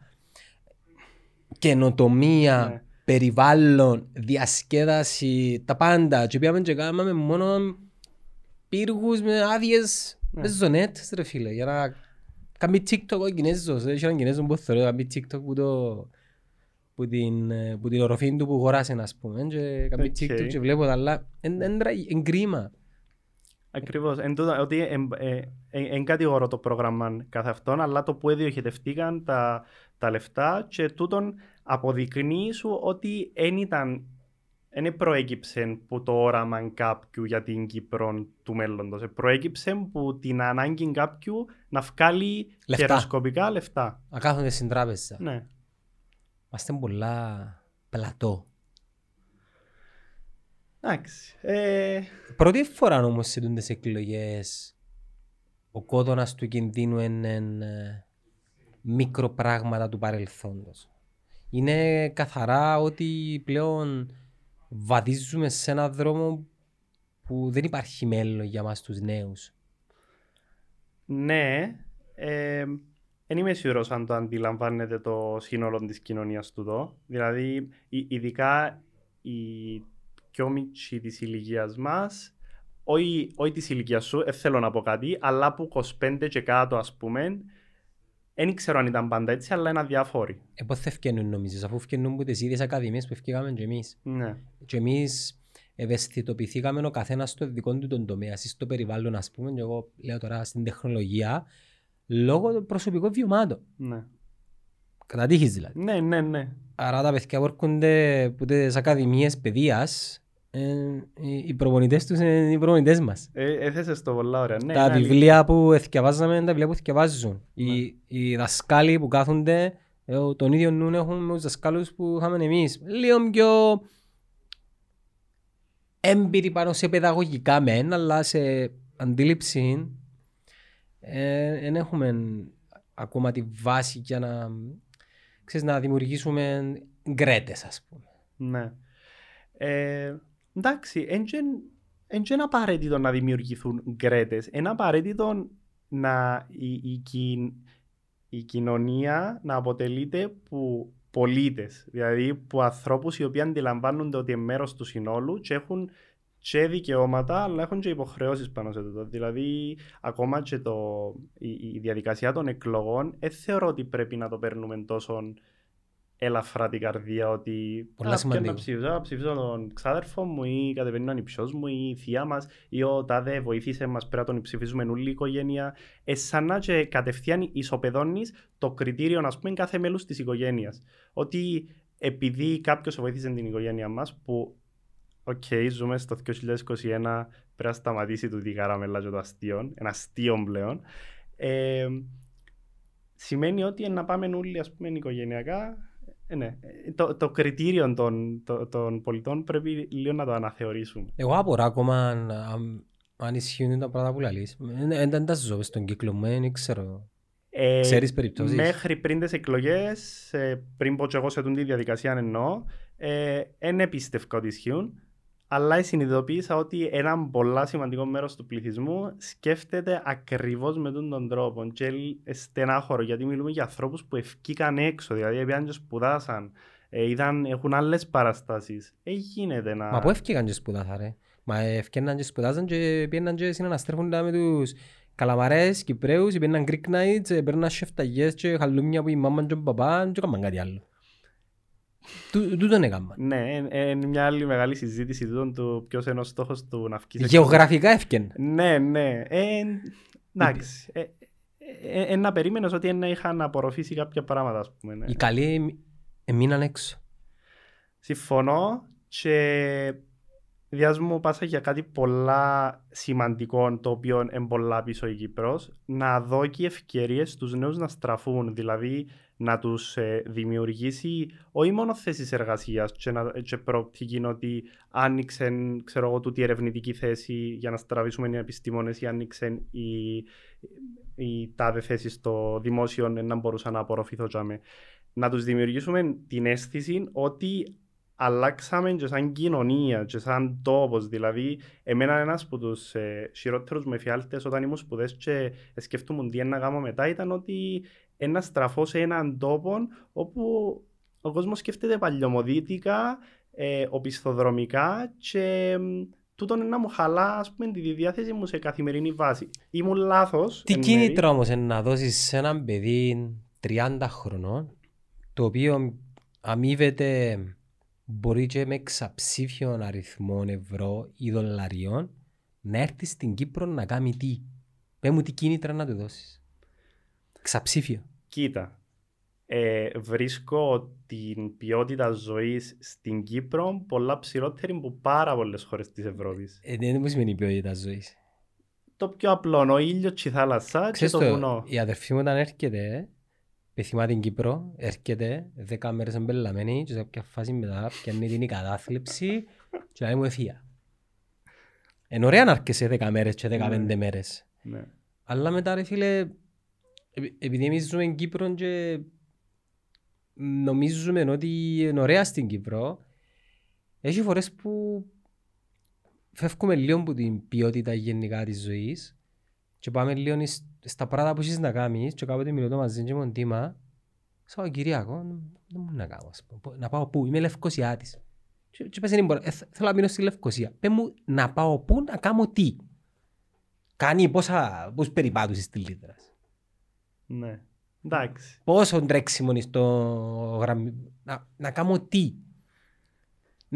καινοτομία, περιβάλλον, διασκέδαση, τα πάντα. Και πήγαμε και κάναμε μόνο πύργους με άδειες, με ζωνέτες ρε φίλε. Για να κάνουμε TikTok ο Κινέζος, δεν είχαν Κινέζον που θέλω, κάνουμε TikTok που το... που την οροφή του που αγοράσει, ας πούμε, και κάποιοι TikTok και βλέπω τα άλλα, εν κρίμα. Ακριβώς, ότι εν κατηγορώ το πρόγραμμα καθ' αυτόν, αλλά το που εδιοχετευτήκαν τα λεφτά και τούτον αποδεικνύει σου ότι δεν προέκυψε που το όραμα κάποιου για την Κύπρο του μέλλοντος, προέκυψε που την ανάγκη κάποιου να βγάλει κερδοσκοπικά λεφτά. Να κάθονται στην τράπεζα. Ναι. Είμαστε πολλά πλατό. Εντάξει. Πρώτη φορά όμως σε τούντες εκλογές ο κόδωνας του κινδύνου είναι μικροπράγματα του παρελθόντος. Είναι καθαρά ότι πλέον βαδίζουμε σε έναν δρόμο που δεν υπάρχει μέλλον για μας τους νέους. Ναι. Δεν είμαι σίγουρος αν το αντιλαμβάνεται το σύνολο της κοινωνίας του εδώ. Δηλαδή, ειδικά οι πιο μικροί της ηλικίας μας, όχι της ηλικίας σου, θέλω να πω κάτι, αλλά από 25 και κάτω, ας πούμε, δεν ξέρω αν ήταν πάντα έτσι, αλλά είναι αδιάφοροι. Πώς θα ευκαινούν, νομίζεις, αφού ευκαινούν από τις ίδιες ακαδημίες που ευκαινάμε και εμείς. Ναι. Και εμείς ευαισθητοποιηθήκαμε ο καθένας στο δικό του τον τομέα, στο περιβάλλον, ας πούμε, και εγώ λέω τώρα στην τεχνολογία. Λόγω των προσωπικών βιωμάτων. Ναι. Κατατύχεις δηλαδή. Ναι. Άρα τα παιδιά που έρχονται από τις ακαδημίες παιδείας Οι προπονητές τους είναι οι προπονητές μας. Έθεσες το πολλά ωραία. Ναι, τα βιβλία που εθιαβάζαμε είναι τα βιβλία που εθιαβάζουν. Οι δασκάλοι που κάθονται τον ίδιο νου έχουν με τους δασκάλους που είχαμε εμείς. Λίγο πιο έμπειροι πάνω σε παιδαγωγικά μεν, αλλά σε αντίληψη δεν έχουμε ακόμα τη βάση για να, ξέρεις, να δημιουργήσουμε γκρέτες, ας πούμε. Ναι. Εντάξει, δεν είναι απαραίτητο να δημιουργηθούν γκρέτες. Είναι απαραίτητο να η κοινωνία να αποτελείται από πολίτες. Δηλαδή, από ανθρώπους οι οποίοι αντιλαμβάνονται ότι είναι μέρος του συνόλου και έχουν και δικαιώματα, αλλά έχουν και υποχρεώσεις πάνω σε αυτό. Δηλαδή, ακόμα και η διαδικασία των εκλογών, δεν θεωρώ ότι πρέπει να το παίρνουμε τόσο ελαφρά την καρδία, ότι να ψηφίσω τον ξάδερφο μου ή κατεβαίνει ο ανιψιός μου ή η θεία μας ή ο τάδε βοήθησε μας, πρέπει να τον ψηφίζουμε όλη η οικογένεια. Σαν να και κατευθείαν ισοπεδώνεις το κριτήριο, ας πούμε, κάθε μέλους της οικογένειας. Ότι επειδή κάποιος βοήθησε την οικογένειά μας, που ζούμε στο 2021, πρέπει να σταματήσει τούτη η καραμέλα και το αστείο, ένα αστείο πλέον, σημαίνει ότι να πάμε όλοι, ας πούμε, οικογενειακά. Ναι. Το κριτήριο των πολιτών πρέπει λίγο να το αναθεωρήσουμε. Εγώ απορώ ακόμα αν ισχύουν τα πράγματα που λαλείς. Δεν τα ζω στον κύκλο μου, δεν ξέρω. Ξέρεις περιπτώσεις. Μέχρι πριν τις εκλογές, πριν πω και εγώ σε τη διαδικασία εννοώ, δεν επίστευκα ότι ισχύουν, αλλά συνειδητοποίησα ότι ένα πολύ σημαντικό μέρος του πληθυσμού σκέφτεται ακριβώς με τον τρόπο. Και στενάχωρο, γιατί μιλούμε για ανθρώπους που ευκήκαν έξω, δηλαδή πήγαν και σπουδάσαν, έχουν άλλες παραστάσεις. Γίνεται να... Μα πού ευκήκαν και σπουδάσαν, ρε. Μα ευκήκαν και σπουδάσαν και πήγαν και συναναστρέφουν με τους Καλαμαρές, Κυπραίους, πήγαν Greek Nights, πήγαν σεφταγιές και χαλούμια που η μάμα και ο παπά και έκαναν κάτι άλλο. Τούτον έκαμα. Ναι, είναι μια άλλη μεγάλη συζήτηση του ποιος είναι ο στόχος του να φκείς. Γεωγραφικά έφκεν. Ναι, ναι. Εντάξει. Να περίμενες ότι να είχαν απορροφήσει κάποια πράγματα, ας πούμε. Οι καλοί εμείναν έξω. Συμφωνώ και διάσμου πάσα για κάτι πολλά σημαντικό, το οποίο εμπολά πίσω η Κύπρος, να δώσει ευκαιρίες στους νέους να στραφούν, δηλαδή να τους δημιουργήσει όχι μόνο θέσεις εργασίας και προοπτική ότι άνοιξαν, ξέρω εγώ, τούτη ερευνητική θέση για να στραβήσουμε οι επιστήμονες ή άνοιξαν οι τάδε θέσεις στο δημόσιο να μπορούσαν να απορροφηθώσαμε. Να τους δημιουργήσουμε την αίσθηση ότι αλλάξαμε και σαν κοινωνία και σαν τόπος. Δηλαδή, εμένα ένας από τους χειρότερους μου εφιάλτες όταν ήμουν σπουδές και σκεφτούμουν τι να κάνω μετά ήταν ότι ένα στραφό σε έναν τόπο όπου ο κόσμος σκέφτεται παλιωμοδίτικα, οπισθοδρομικά και τούτον να μου χαλά, ας πούμε, τη διάθεση μου σε καθημερινή βάση. Ήμουν λάθος. Τι κίνητρο όμως είναι να δώσεις σε έναν παιδί 30 χρονών, το οποίο αμείβεται μπορεί και με εξαψήφιον αριθμών ευρώ ή δολαριών, να έρθει στην Κύπρο να κάνει τι? Πες μου τι κίνητρα να του δώσεις. Ξαψήφιο. Κοίτα, βρίσκω την ποιότητα ζωής στην Κύπρο πολλά ψηλότερη από πάρα πολλές χώρες της Ευρώπης. Δεν μου σημαίνει η ποιότητα ζωής. Το πιο απλό, ο ήλιος και η θάλασσα και το βουνό. Η αδερφή μου όταν έρχεται, πεθυμά την Κύπρο, έρχεται 10 μέρες εμπελαμένη και σε κάποια φάση μετά πιάνει την κατάθλιψη και να είναι μου ευφία. Είναι ωραία να έρχεσαι 10 μέρες και 15 μέρες. Αλλά μετά, ρε φίλε, επειδή εμείς ζούμε στην Κύπρο και νομίζουμε ότι είναι ωραία στην Κύπρο, έχει φορές που φεύγουμε λίγο από την ποιότητα γενικά της ζωής και πάμε λίγο στα πράγματα που έχεις να κάνεις και κάποτε μιλώ το μαζί και με τίμα σαν Κυριακό, δεν μου να κάνω, να πάω πού, είμαι Λευκωσιάτης και πες, θέλω να μείνω στη Λευκωσία, πες μου να πάω πού, να κάνω τι, κάνει πόσους περιπάτους στη Λίτρα. Ναι, εντάξει. Πόσο τρέξιμο είναι στο γραμμή, να κάνω τι.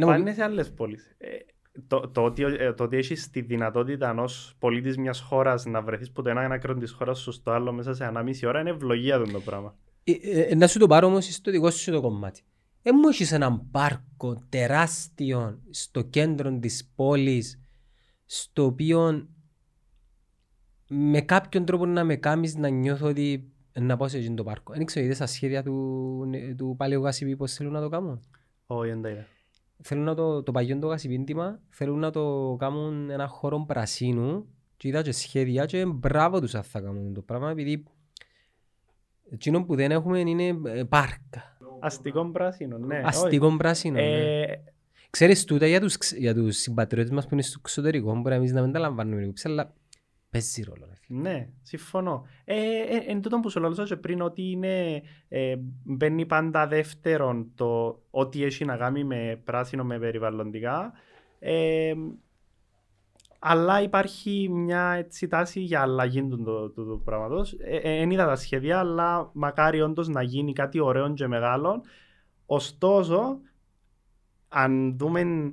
Πάνε σε άλλες πόλεις. Το ότι έχεις τη δυνατότητα ενός πολίτης μιας χώρας να βρεθείς από το ένα άκρο της χώρας σου στο άλλο μέσα σε 1,5 ώρα είναι ευλογία το πράγμα. Να σου το πάρω όμως στο δικό σου το κομμάτι. Δεν μου έχεις έναν πάρκο τεράστιο στο κέντρο της πόλης, στο οποίο με κάποιον τρόπο να με κάνεις να νιώθω ότι να πάω σε εκείνο το πάρκο. Δεν ξέρω, είδες τα σχέδια του παλαιού γασιπί πώς θέλουν να το κάνουν. Όχι, εντάξει. Θέλουν να το παγιόν το γασιπίντημα, θέλουν να το κάνουν έναν χώρο πρασίνου και είδα και σχέδια και μπράβο τους αν θα κάνουν το πράγμα, επειδή εκείνο που δεν έχουμε είναι πάρκα. Αστικό πράσινο, ναι. Αστικό πράσινο, ναι. Ξέρεις τούτα για τους συμπατριώτες μας που είναι στο εξωτερικό, μπορεί εμείς να μην τα λαμβάνουμε υπόψη, αλλά παίζει ρόλο. Ναι, συμφωνώ. Εν τούτον που σου λαλούσα και πριν, ότι είναι, μπαίνει πάντα δεύτερον το ότι έχει να κάνει με πράσινο, με περιβαλλοντικά. Αλλά υπάρχει μια έτσι τάση για αλλαγή του πράγματος. Εν είδα τα σχέδια, αλλά μακάρι όντως να γίνει κάτι ωραίο και μεγάλο. Ωστόσο, αν δούμε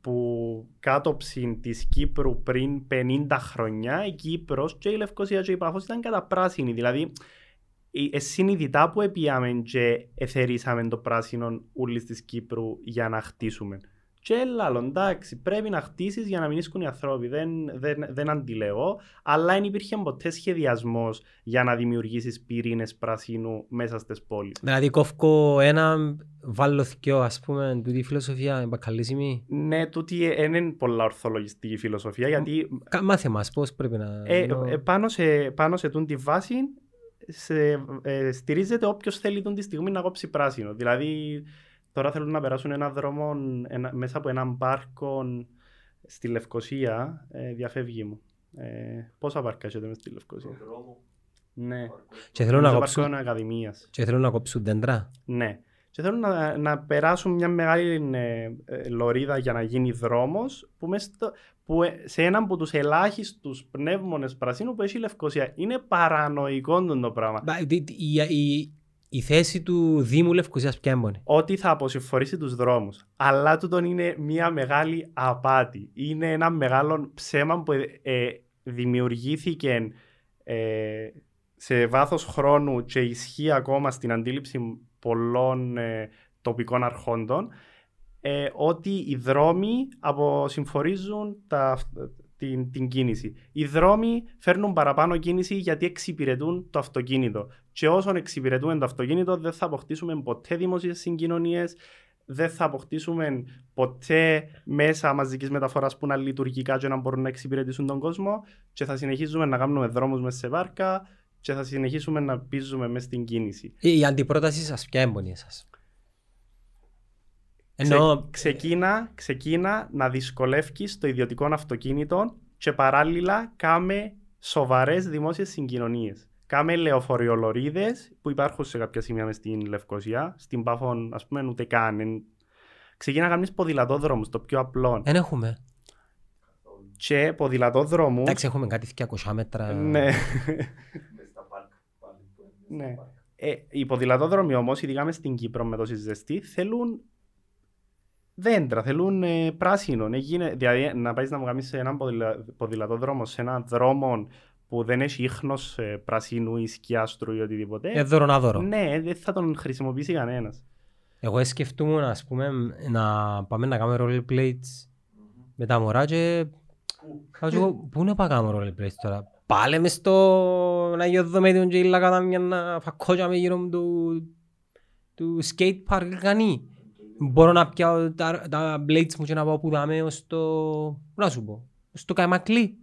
που κάτοψη της Κύπρου πριν 50 χρόνια, η Κύπρος και η Λευκωσία και η Πάφος ήταν καταπράσινη. Δηλαδή, συνειδητά που επίαμε και εθερίσαμε το πράσινο ούλης της Κύπρου για να χτίσουμε. Και λάλλον, εντάξει, πρέπει να χτίσεις για να μην ίσκουν οι ανθρώποι, δεν αντιλέγω, αλλά δεν υπήρχε ποτέ σχεδιασμός για να δημιουργήσεις πυρήνες πρασίνου μέσα στις πόλεις. Δηλαδή κόφκω ένα βάλω θκιό, ας πούμε, τούτη η φιλοσοφία, μπακαλίσιμη. Ναι, τούτη είναι πολλά ορθολογιστική φιλοσοφία, γιατί... Μάθε μας πώς πρέπει να... Πάνω σε τούτη βάση στηρίζεται όποιος θέλει τούτη στιγμή να κόψει πράσινο, δηλαδή... Τώρα θέλουν να περάσουν έναν δρόμο μέσα από έναν πάρκο στη Λευκωσία. Διαφεύγει μου. Πόσα πάρκα έχετε μέσα στη Λευκωσία? Ναι. Και θέλουν να κόψουν ακαδημίας. Και θέλουν να κόψουν δέντρα. Ναι. Και θέλουν να περάσουν μια μεγάλη λωρίδα για να γίνει δρόμος που σε έναν από τους ελάχιστους πνεύμονες πρασίνου που έχει η Λευκωσία. Είναι παρανοϊκό το πράγμα. Η θέση του Δήμου Λευκωσίας ποια έμπονε? Ότι θα αποσυμφορήσει τους δρόμους. Αλλά τούτον είναι μια μεγάλη απάτη. Είναι ένα μεγάλο ψέμα που δημιουργήθηκε σε βάθος χρόνου και ισχύει ακόμα στην αντίληψη πολλών τοπικών αρχόντων, ότι οι δρόμοι αποσυμφορίζουν την κίνηση. Οι δρόμοι φέρνουν παραπάνω κίνηση γιατί εξυπηρετούν το αυτοκίνητο. Και όσον εξυπηρετούμε το αυτοκίνητο, δεν θα αποκτήσουμε ποτέ δημόσιες συγκοινωνίες, δεν θα αποκτήσουμε ποτέ μέσα μαζικής μεταφοράς που να λειτουργικά και να μπορούν να εξυπηρετήσουν τον κόσμο, και θα συνεχίζουμε να κάνουμε δρόμους μέσα σε βάρκα και θα συνεχίσουμε να πίζουμε μέσα στην κίνηση. Η αντιπρόταση σας ποια έμπονη σας? Ξεκίνα να δυσκολεύεις το ιδιωτικό αυτοκίνητο και παράλληλα κάμε σοβαρές δημόσιες συγκοινωνίες. Κάμε λεωφορειολωρίδες που υπάρχουν σε κάποια σημεία μες στην Λευκωσία, στην Πάφο, ας πούμε, ούτε καν. Ξεκίνα να κάνεις ποδηλατόδρομους, το πιο απλό. Δεν έχουμε. Και ποδηλατόδρομους. Εντάξει, έχουμε κάτι 200 μέτρα. Ναι. Οι ποδηλατόδρομοι όμως, ειδικά μες στην Κύπρο με τόση ζεστή, θέλουν δέντρα, θέλουν πράσινο. Δηλαδή, να πάει να μου κάνεις έναν ποδηλατόδρομο σε έναν δρόμο που δεν έχει ίχνος πρασίνου ή σκιάστρου ή οτιδήποτε. Δωρονάδωρο. Ναι, δεν θα τον χρησιμοποιήσει κανένας. Εγώ σκεφτούμουν, ας πούμε, να πάμε να κάνουμε roller plates με τα μωρά και... Πού να πάμε να κάνουμε roller plates τώρα? Πάλε μες στο να γιοδομεί τον γύλα κατά μια να φακόζαμε γύρω μου του skate park κανεί. Μπορώ να πιάω τα blades μου και να πάω που δάμε ως το... Πού να σου πω, ως το καημακλή.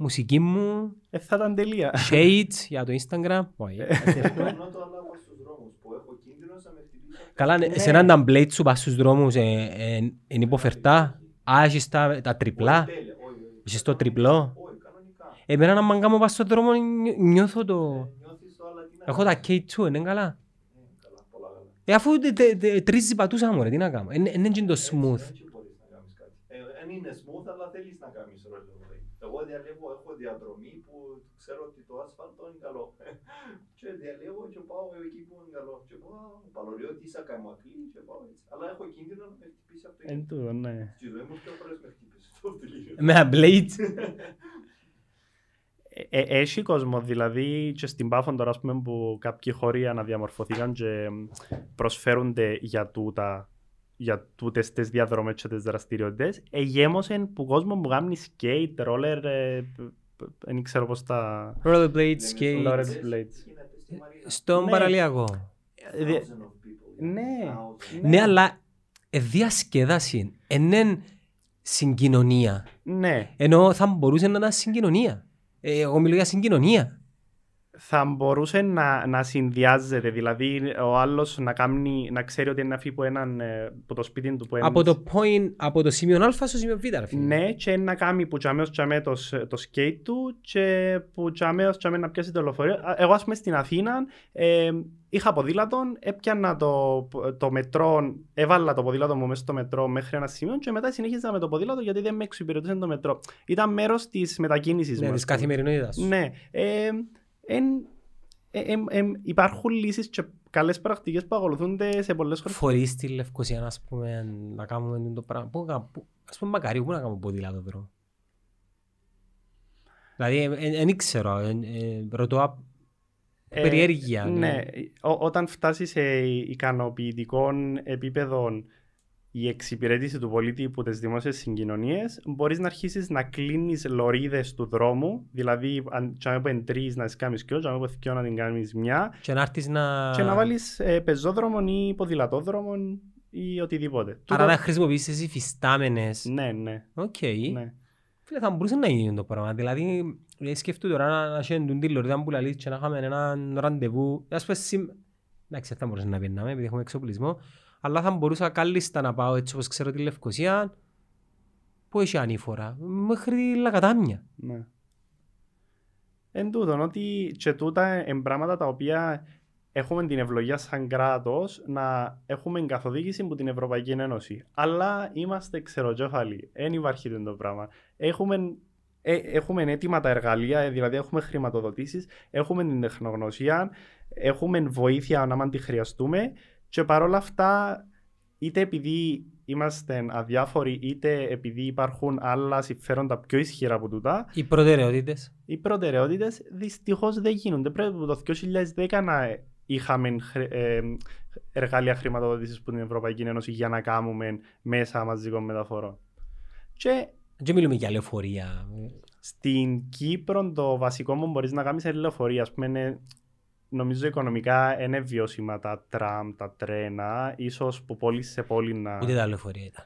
Μουσική μου, shades για το Instagram. Καλά, σε έναν τα blades σου πας στους δρόμους είναι υποφερτά. Α, έχεις τα τριπλά, έχεις το τριπλό. Εμένα να μαγκά μου πας στον δρόμο νιώθω το... Έχω τα K2, είναι καλά. Αφού τρίζει πατούσα μου, τι να κάνω, είναι και το smooth. Δεν είναι smooth, αλλά θέλεις να κάνεις ρόλο. Εγώ διαλέγω, έχω διαδρομή που ξέρω ότι το ασφάλτο είναι καλό. Και διαλέγω και πάω εκεί που είναι καλό. Και πάω, παλαιολέω ότι είσαι καημακλή και πάω έτσι. Αλλά έχω κίνδυνο να με χτυπήσει από το ίδιο. Εν τούτο, ναι. Στη ζωή μου πιο φορές με χτυπήσει. Με αμπλέιτς. Έχει κόσμο, δηλαδή και στην Πάφο τώρα ας πούμε, που κάποιοι χώροι αναδιαμορφωθήκαν και προσφέρονται για τούτα, για τούτες τις διαδρομές και τις δραστηριότητες, εγέμωσαν που κόσμο μου γάμνει σκέιτ, ρόλερ, δεν ξέρω πώς τα... Rollerblades, σκέιτ. Στον παραλιακό. Ναι, αλλά διασκεδάση, ενέν συγκοινωνία. Ναι. Ενώ θα μπορούσε να είναι συγκοινωνία. Εγώ μιλώ για συγκοινωνία. Θα μπορούσε να συνδυάζεται, δηλαδή ο άλλος να ξέρει ότι είναι να φύγει από, από το σπίτι του. Από το σημείο Α στο σημείο Β. Ναι, και να κάνει που τσαμέως τσαμέ το σκέιτ του και που τσαμέως τσαμέ να πιάσει το λεωφορείο. Εγώ ας πούμε στην Αθήνα είχα ποδήλατον, έπιανα το μετρό, έβαλα το ποδήλατο μου μέσα στο μετρό μέχρι ένα σημείο και μετά συνέχιζα με το ποδήλατο γιατί δεν με εξυπηρετούσε το μετρό. Ήταν μέρος της μετακίνησης. Ναι, της καθημερινότητας. Ναι. Υπάρχουν λύσεις και καλές πρακτικές που ακολουθούνται σε πολλές χώρες. Φορείς στη Λευκωσία, ας πούμε, να κάνουμε το πράγμα. Ας πούμε, μακάρι, πού να κάνουμε ποδήλατο τώρα. Δηλαδή, δεν ξέρω, ρωτώ περιέργεια. Ναι, όταν φτάσει σε ικανοποιητικών επίπεδων η εξυπηρέτηση του πολίτη από τις δημόσιες συγκοινωνίες, μπορείς να αρχίσεις να κλείνεις λωρίδες του δρόμου, δηλαδή αν πεν τρεις να τις κάνεις κοιό, αν πεν θκιό να την κάνεις μια και να βάλεις πεζόδρομον ή ποδηλατόδρομον ή οτιδήποτε. Άρα να χρησιμοποιήσεις υφιστάμενες. Ναι, ναι. Οκ. Φίλε, θα μπορούσε να γίνει το πράγμα. Δηλαδή, σκεφτού τώρα να σέντουν τη λωρίδα που λαλείς και να είχαμε έναν ραντεβού. Εντάξει, θα μπορούσε να περνάμε επειδή έχουμε εξοπλισμό. Αλλά θα μπορούσα κάλλιστα να πάω έτσι όπως ξέρω τη Λευκωσία που έχει ανήφορα, μέχρι Λακατάμια. Ναι. Εν τούτον ότι και τούτα εμπράγματα τα οποία έχουμε την ευλογία σαν κράτος να έχουμε καθοδήγηση από την Ευρωπαϊκή Ένωση. Αλλά είμαστε ξεροκέφαλοι, δεν υπάρχει το πράγμα. Έχουμε έτοιμα τα εργαλεία, δηλαδή έχουμε χρηματοδοτήσεις, έχουμε την τεχνογνωσία, έχουμε βοήθεια αν τη χρειαστούμε. Και παρόλα αυτά, είτε επειδή είμαστε αδιάφοροι, είτε επειδή υπάρχουν άλλα συμφέροντα πιο ισχυρά από τούτα. Οι προτεραιότητες δυστυχώς δεν γίνονται. Πρέπει από το 2010 να είχαμε εργαλεία χρηματοδότησης από την Ευρωπαϊκή Ένωση για να κάνουμε μέσα μαζικών μεταφορών. Και μιλούμε για λεωφορεία. Στην Κύπρο το βασικό μου μπορείς να κάνεις λεωφορεία, ας πούμε, είναι... Νομίζω οικονομικά είναι βιώσιμα τα τραμ, τα τρένα, ίσως που πόλη σε πόλη να... Ούτε τα λεωφορεία ήταν.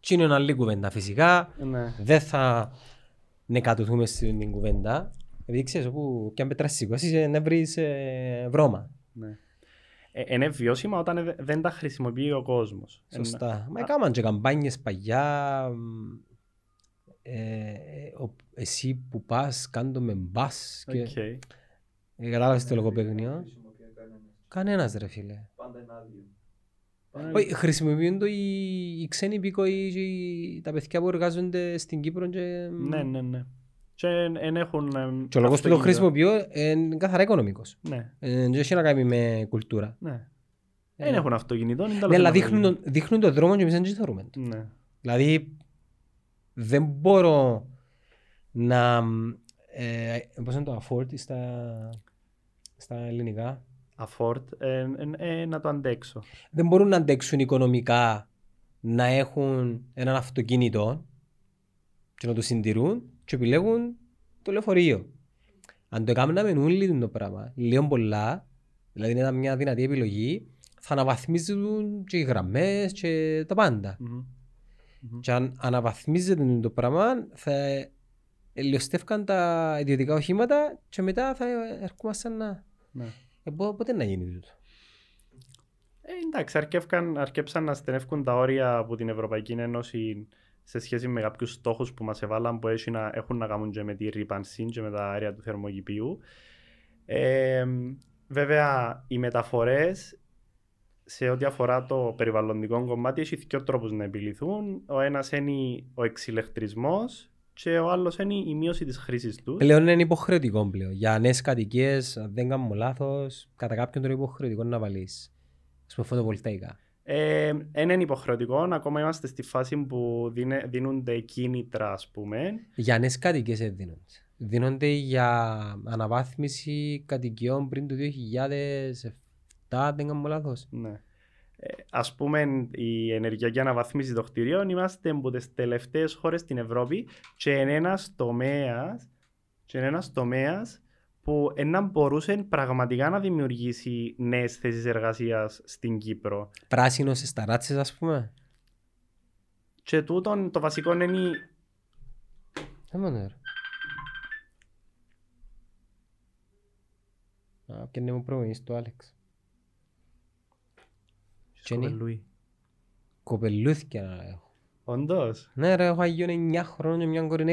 Τι είναι άλλη κουβέντα φυσικά, ναι. Δεν θα νεκατωθούμε στην κουβέντα, επειδή ξέρεις όπου και αν πετράσεις σηκώσεις να βρεις βρώμα. Ναι. Είναι βιώσιμα όταν δεν τα χρησιμοποιεί ο κόσμος. Σωστά. Μα έκαναν και καμπάνιες παγιά, εσύ που πας κάντο με μπας και... Okay. Κατάλαβες το λογοπαίγνιο. Κανένας ρε φίλε. Πάντα είναι άδειο. Όχι, χρησιμοποιούν το οι ξένοι υπήκοοι, τα παιδιά που εργάζονται στην Κύπρο και... Ναι, ναι, ναι. Και εν έχουν... Και ο λόγος που το χρησιμοποιώ είναι καθαρά οικονομικός. Ναι. Δεν έχει να κάνει με κουλτούρα. Ναι. Δεν έχουν αυτοκινητό. Ναι, αλλά δείχνουν τον δρόμο και εμείς δεν θεωρούμε. Ναι. Δηλαδή, δεν μπορώ να... Πώς είναι το afford στα ελληνικά? Afford, να το αντέξω. Δεν μπορούν να αντέξουν οικονομικά να έχουν έναν αυτοκίνητο και να το συντηρούν και επιλέγουν το λεωφορείο. Αν το κάνουμε να μενούν το πράγμα, λίγο πολλά, δηλαδή είναι μια δυνατή επιλογή, θα αναβαθμίζουν και οι γραμμές και τα πάντα. Mm-hmm. Και αν αναβαθμίζεται το πράγμα, θα... Λιωστεύκαν τα ιδιωτικά οχήματα και μετά θα έρχομαστε να... Ναι. Πότε να γίνει τούτο. Εντάξει, αρκέψαν να στενεύκουν τα όρια από την Ευρωπαϊκή Ένωση σε σχέση με κάποιους στόχους που μας έβαλαν που έχουν να κάνουν και με τη ρήπανση και με τα αέρια του θερμοκηπίου. Βέβαια, οι μεταφορές σε ό,τι αφορά το περιβαλλοντικό κομμάτι έχει δύο τρόπους να επιληθούν. Ο ένας είναι ο εξηλεκτρισμός και ο άλλος είναι η μείωση της χρήσης του. Πλέον είναι υποχρεωτικό πλέον. Για νέες κατοικίες, αν δεν κάνουμε λάθος, κατά κάποιον τρόπο υποχρεωτικό να βάλεις. Ας πούμε φωτοβολταϊκά. Είναι υποχρεωτικό, ακόμα είμαστε στη φάση που δίνονται κίνητρα, ας πούμε. Για νέες κατοικίες δεν δίνονται. δίνονται για αναβάθμιση κατοικιών πριν το 2007, δεν κάνω λάθος. Ναι. Ας πούμε, η ενεργειακή αναβάθμιση των κτηρίων, είμαστε από τις τελευταίες χώρες στην Ευρώπη και ένας τομέας που δεν μπορούσε πραγματικά να δημιουργήσει νέες θέσεις εργασίας στην Κύπρο. Πράσινο στις ταράτσες, ας πούμε. Και τούτον το βασικό είναι... Και είναι μου προβενείς το Άλεξ. Κοπελούθηκε να έχω. Όντως. Ναι ρε, έχω αγιών 9 χρόνων και μια κορίν 6.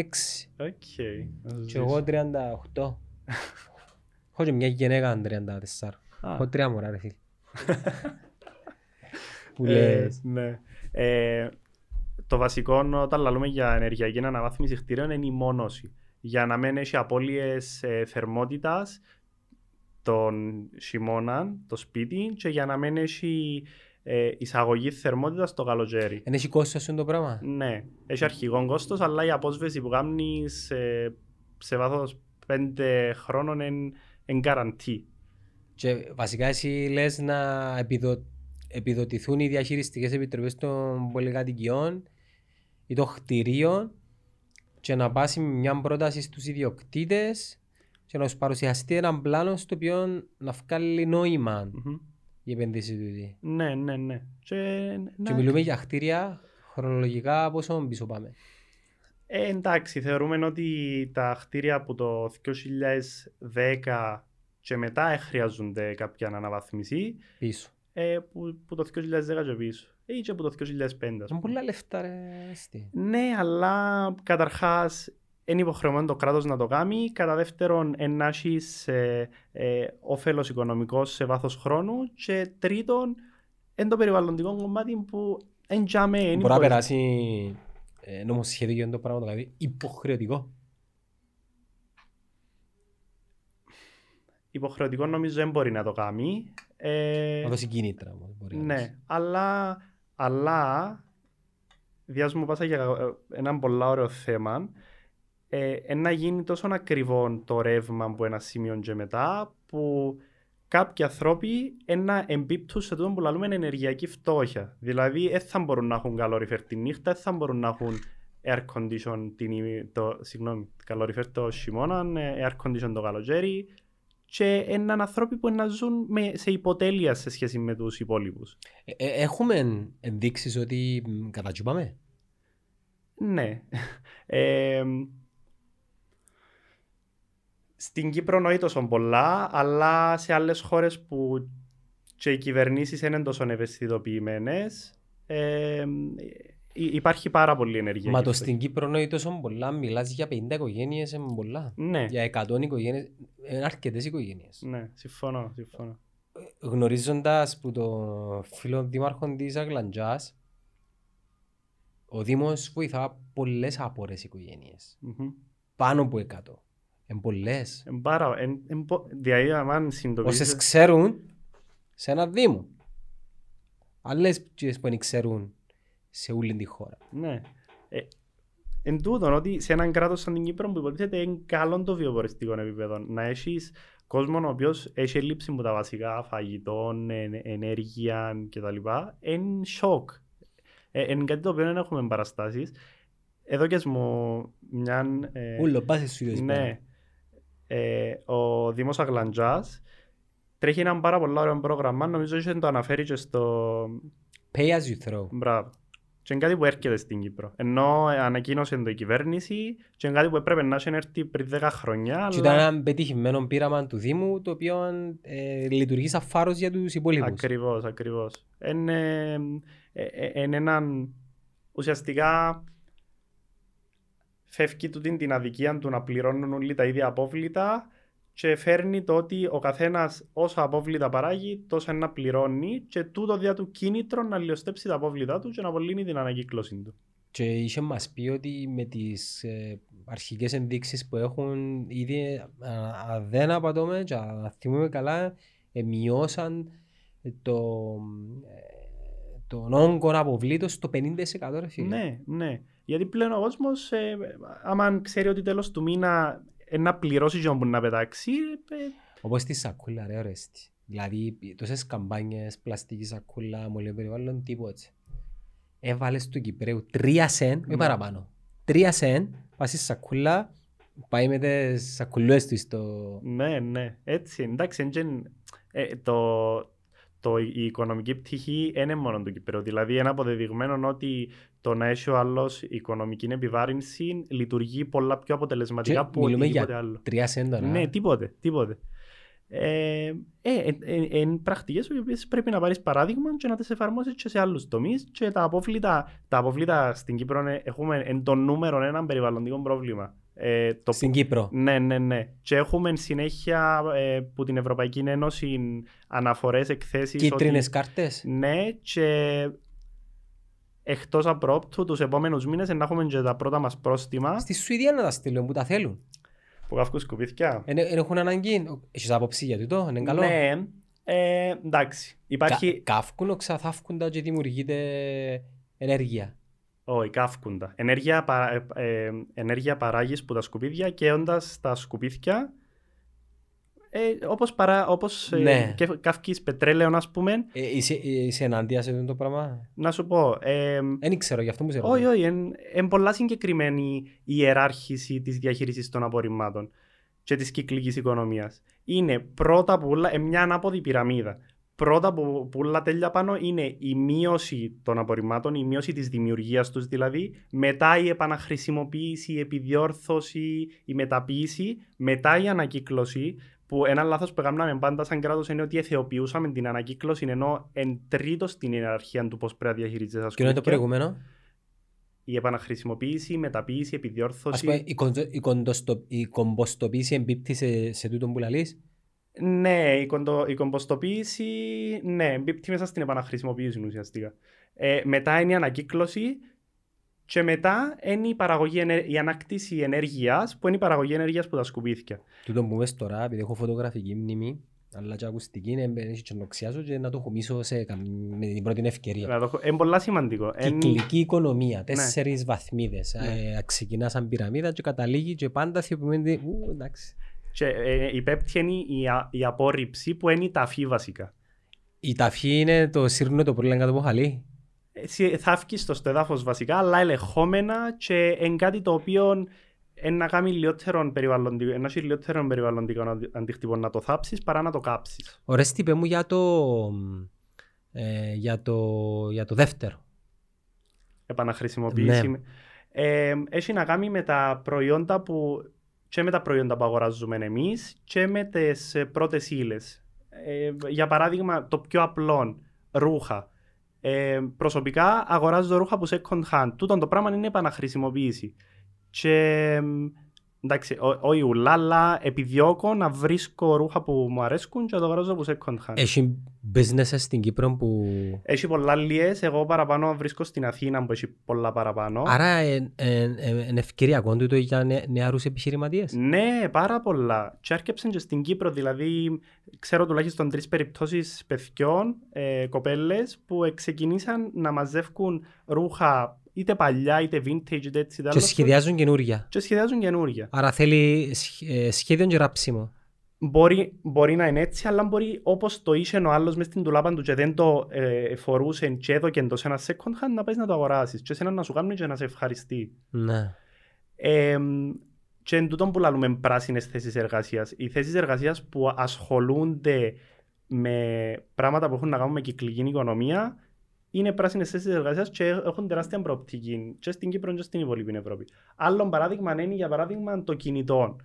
Και εγώ 38. Έχω και μια γυναίκα 34. Έχω 3 μωρά ρε φίλ. Που λες. Το βασικό όταν λαλούμε για ενεργειακή αναβάθμιση κτηρίων είναι η μόνωση. Για να μην έχει απώλειες θερμότητας τον χειμώνα, το σπίτι, και για να μην έχει εισαγωγή θερμότητας το καλοκαίρι. Εν έχει κόστος είναι το πράγμα. Ναι, έχει αρχικό κόστος, αλλά η απόσβεση που κάνεις σε βάθος 5 χρόνων είναι guarantee. Και βασικά εσύ λες να επιδοτηθούν οι διαχειριστικές επιτροπές των πολυκατοικιών ή των κτηρίων και να πάσει μια πρόταση στους ιδιοκτήτες και να τους παρουσιαστεί έναν πλάνο στο οποίο να βγάλει νόημα η επενδύση του ίδιου. Ναι, ναι, ναι. Και μιλούμε για κτίρια χρονολογικά πόσο πίσω πάμε. Εντάξει, θεωρούμε ότι τα κτίρια από το 2010 και μετά χρειάζονται κάποια αναβαθμίση. Πίσω. Που το 2010 και πίσω. Ή και από το 2005. Με πολλά λεφτά ρε. Ναι, αλλά καταρχάς είναι υποχρεωμένο το κράτος να το κάνει. Κατά δεύτερον, ενάχεις όφελος οικονομικός σε βάθος χρόνου. Και τρίτον, εν το περιβαλλοντικό κομμάτι που εν τζάμε. Μπορεί να περάσει νομοσχέδιο για το πράγμα, δηλαδή υποχρεωτικό. Υποχρεωτικό νομίζω δεν μπορεί να το κάνει. Να δώσει κίνητρα. Ναι, αλλά διάσμου πάσα για έναν πολύ ωραίο θέμα. Να γίνει τόσο ακριβό το ρεύμα που ένα σημείο και μετά που κάποιοι ανθρώποι να εμπίπτουν σε τούτο που λαλούμε ενεργειακή φτώχεια. Δηλαδή, δεν θα μπορούν να έχουν καλόριφερ τη νύχτα, δεν θα μπορούν να έχουν air condition το χειμώνα, air condition το καλοκαίρι. Και έναν ανθρώποι που να ζουν σε υποτέλεια σε σχέση με τους υπόλοιπους. Έχουμε ενδείξεις ότι κατατσούπαμε. Ναι. Στην Κύπρο νοεί τόσο πολλά, αλλά σε άλλες χώρες που και οι κυβερνήσεις είναι τόσο ευαισθητοποιημένες, υπάρχει πάρα πολύ ενέργεια. Μα το στην Κύπρο νοεί τόσο πολλά, μιλάς για 50 οικογένειες, είναι πολλά. Ναι. Για 100 οικογένειες, είναι αρκετές οικογένειες. Ναι, συμφωνώ. Γνωρίζοντας που το φίλο δήμαρχο της Αγλαντζάς, ο Δήμος βοηθά πολλές απόρες οικογένειες. Πάνω από 100. Εν πολλές. Όσες ξέρουν σε ένα Δήμο. Άλλες που δεν ξέρουν σε όλη τη χώρα. Ναι. Εν τούτον ότι σε έναν κράτος σαν την Κύπρο που υποτίθεται είναι καλό το βιοποριστικό επίπεδο. Να έχεις κόσμο ο οποίος έχει ελλείψη από τα βασικά φαγητών, ενέργεια κτλ. Είναι σοκ. Είναι κάτι το οποίο δεν έχουμε παραστάσεις. Εδώ και μου μια... Ούλο, πάση σου. Ναι. Ο Δήμος Αγλαντζάς τρέχει έναν πάρα πολύ ωραίο πρόγραμμα. Νομίζω ότι το αναφέρει και στο... Pay as you throw. Μπράβο. Και είναι κάτι που έρχεται στην Κύπρο. Ενώ ανακοίνωσε το η κυβέρνηση και είναι κάτι που έπρεπε να έχει έρθει πριν 10 χρόνια. Και ήταν ένα πετυχημένο πείραμα του Δήμου, το οποίο λειτουργεί σαν φάρος για τους υπόλοιπους. Ακριβώς. Είναι έναν ουσιαστικά φεύγει του την αδικία του να πληρώνουν όλοι τα ίδια απόβλητα και φέρνει το ότι ο καθένας όσα απόβλητα παράγει τόσα να πληρώνει και τούτο διά του κίνητρο να λιωστέψει τα απόβλητά του και να απολύνει την ανακύκλωση του. Και είχε μας πει ότι με τις αρχικές ενδείξεις που έχουν ήδη δεν απατώμε και αν θυμούμε καλά μειώσαν τον όγκο αποβλήτων στο 50%. Ναι, γιατί πλέον ο κόσμος, άμα ξέρει ότι τέλος του μήνα να πληρώσει και να πετάξει. Όπως τη σακούλα, ρε ορέστη. Δηλαδή, τόσες καμπάνιες, πλαστική σακούλα, μολύβιο περιβάλλον, τίποτα έτσι. Έβαλες του Κυπρέου 3 σεν, μη παραπάνω. 3 σεν, πας στη σακούλα, πάει με τις σακουλές του στο... Ναι, ναι, έτσι, εντάξει, η οικονομική πτυχή είναι μόνο του Κυπρέου. Δηλαδή, είναι αποδεδειγμένο ότι το να έχει ο άλλος οικονομική επιβάρυνση λειτουργεί πολλά πιο αποτελεσματικά από οτιδήποτε άλλο. 3 σεν τώρα. Ναι, τίποτε. Εν πρακτικές οι οποίες πρέπει να πάρεις παράδειγμα και να τις εφαρμόσεις και σε άλλους τομείς, και τα απόβλητα στην Κύπρο έχουμε εν το νούμερο 1 περιβαλλοντικό πρόβλημα. Στην Κύπρο. Ναι. Και έχουμε συνέχεια που την Ευρωπαϊκή Ένωση αναφορές, εκθέσεις. Κίτρινες κάρτες. Ναι, και εκτός απρόπτου τους επόμενους μήνες να έχουμε και τα πρώτα μας πρόστιμα. Στη Σουηδία να τα στείλουν που τα θέλουν. Που καύκουν σκουπίθηκια. Έχουν αναγκή. Έχεις άποψη για τούτο, είναι καλό. Ναι, εντάξει. Υπάρχει... Καύκουν, ξαθαύκουν και δημιουργείται ενέργεια. Όχι, καύκουν. Ενέργεια παράγεις που τα σκουπίδια και όντας τα σκουπίθηκια, όπως ναι. Καύκεις πετρέλαιο, ας πούμε. Είσαι εναντία σε αυτό το πράγμα. Να σου πω. Δεν ξέρω, γι' αυτό μου σε ρωτάω. Όχι, είναι πολλά συγκεκριμένη η ιεράρχηση της διαχείρισης των απορριμμάτων και της κυκλικής οικονομίας. Είναι πρώτα που όλα, μια ανάποδη πυραμίδα. Πρώτα που όλα τέλεια πάνω είναι η μείωση των απορριμμάτων, η μείωση της δημιουργίας τους δηλαδή, μετά η επαναχρησιμοποίηση, η επιδιόρθωση, η μεταποίηση, μετά η ανακύκλωση. Που ένα λάθος που έκαναμε πάντα σαν κράτος είναι ότι εθεοποιούσαμε την ανακύκλωση, ενώ εν τρίτο στην ιεραρχία του πώς πρέπει να διαχειρίζεσαι. Και είναι το προηγούμενο. Η επαναχρησιμοποίηση, η μεταποίηση, η επιδιόρθωση. Ας πούμε, η κομποστοποίηση εμπίπτει σε τούτον που λαλείς. Ναι, η κομποστοποίηση εμπίπτει μέσα στην επαναχρησιμοποίηση ουσιαστικά. Μετά είναι η ανακύκλωση. Και μετά είναι η ανάκτηση ενέργειας, που είναι η παραγωγή ενέργειας που τα σκουπίθηκια. Τούτο που μες τώρα, επειδή έχω φωτογραφική μνήμη, αλλά και ακουστική, έχει τσινοξιάζω και να το χωμίσω με την πρώτη ευκαιρία. Είναι πολύ σημαντικό. Κυκλική οικονομία, 4 βαθμίδες. Ξεκινά σαν πυραμίδα και καταλήγει και πάντα θεοποιημένη. Η πέπτη είναι η απόρριψη που είναι η ταφή βασικά. Η ταφή είναι το σύρνο το πολύ κάτω από χαλί. Θα αυκείς στο έδαφος βασικά, αλλά ελεγχόμενα και εν κάτι το οποίο να κάνει λιότερον περιβαλλοντικό αντίκτυπο να το θάψεις παρά να το κάψεις. Ωραίες τύπε μου για το δεύτερο. Επαναχρησιμοποίηση. Ναι. Έχει να κάνει με τα προϊόντα που αγοράζουμε εμείς και με τις πρώτες ύλες. Για παράδειγμα, το πιο απλό, ρούχα. Προσωπικά αγοράζω ρούχα που second hand. Τούτον το πράγμα είναι επαναχρησιμοποίηση. Και εντάξει, όχι ουλά, αλλά επιδιώκω να βρίσκω ρούχα που μου αρέσκουν και να το αγοράζω που second hand. Έχει business στην Κύπρο που. Έχει πολλά λιές. Εγώ παραπάνω βρίσκω στην Αθήνα που έχει πολλά παραπάνω. Άρα είναι ευκαιριακό τούτο για νεαρούς επιχειρηματίες. Ναι, πάρα πολλά. Και έρκεψαν και στην Κύπρο. Δηλαδή, ξέρω τουλάχιστον 3 περιπτώσεις παιδιών, κοπέλες, που ξεκινήσαν να μαζεύουν ρούχα. Είτε παλιά, είτε vintage, είτε έτσι. Και σχεδιάζουν καινούργια. Άρα θέλει σχέδιο και ράψιμο. Μπορεί να είναι έτσι, αλλά μπορεί όπως το είσαι ο άλλος μες στην τουλάπα του και δεν το φορούσε και έδωκεν το σε ένα second hand, να πας να το αγοράσεις. Και σε έναν να σου κάνουν και να σε ευχαριστεί. Ναι. Και εν τούτον που λαλούμε πράσινες θέσεις εργασίας. Οι θέσεις εργασίας που ασχολούνται με πράγματα που έχουν να κάνουν με κυκλική οικονομία. Είναι πράσινες θέσεις εργασίας και έχουν τεράστια προοπτική και στην Κύπρο και στην υπόλοιπη Ευρώπη. Άλλο παράδειγμα είναι για παράδειγμα το κινητό.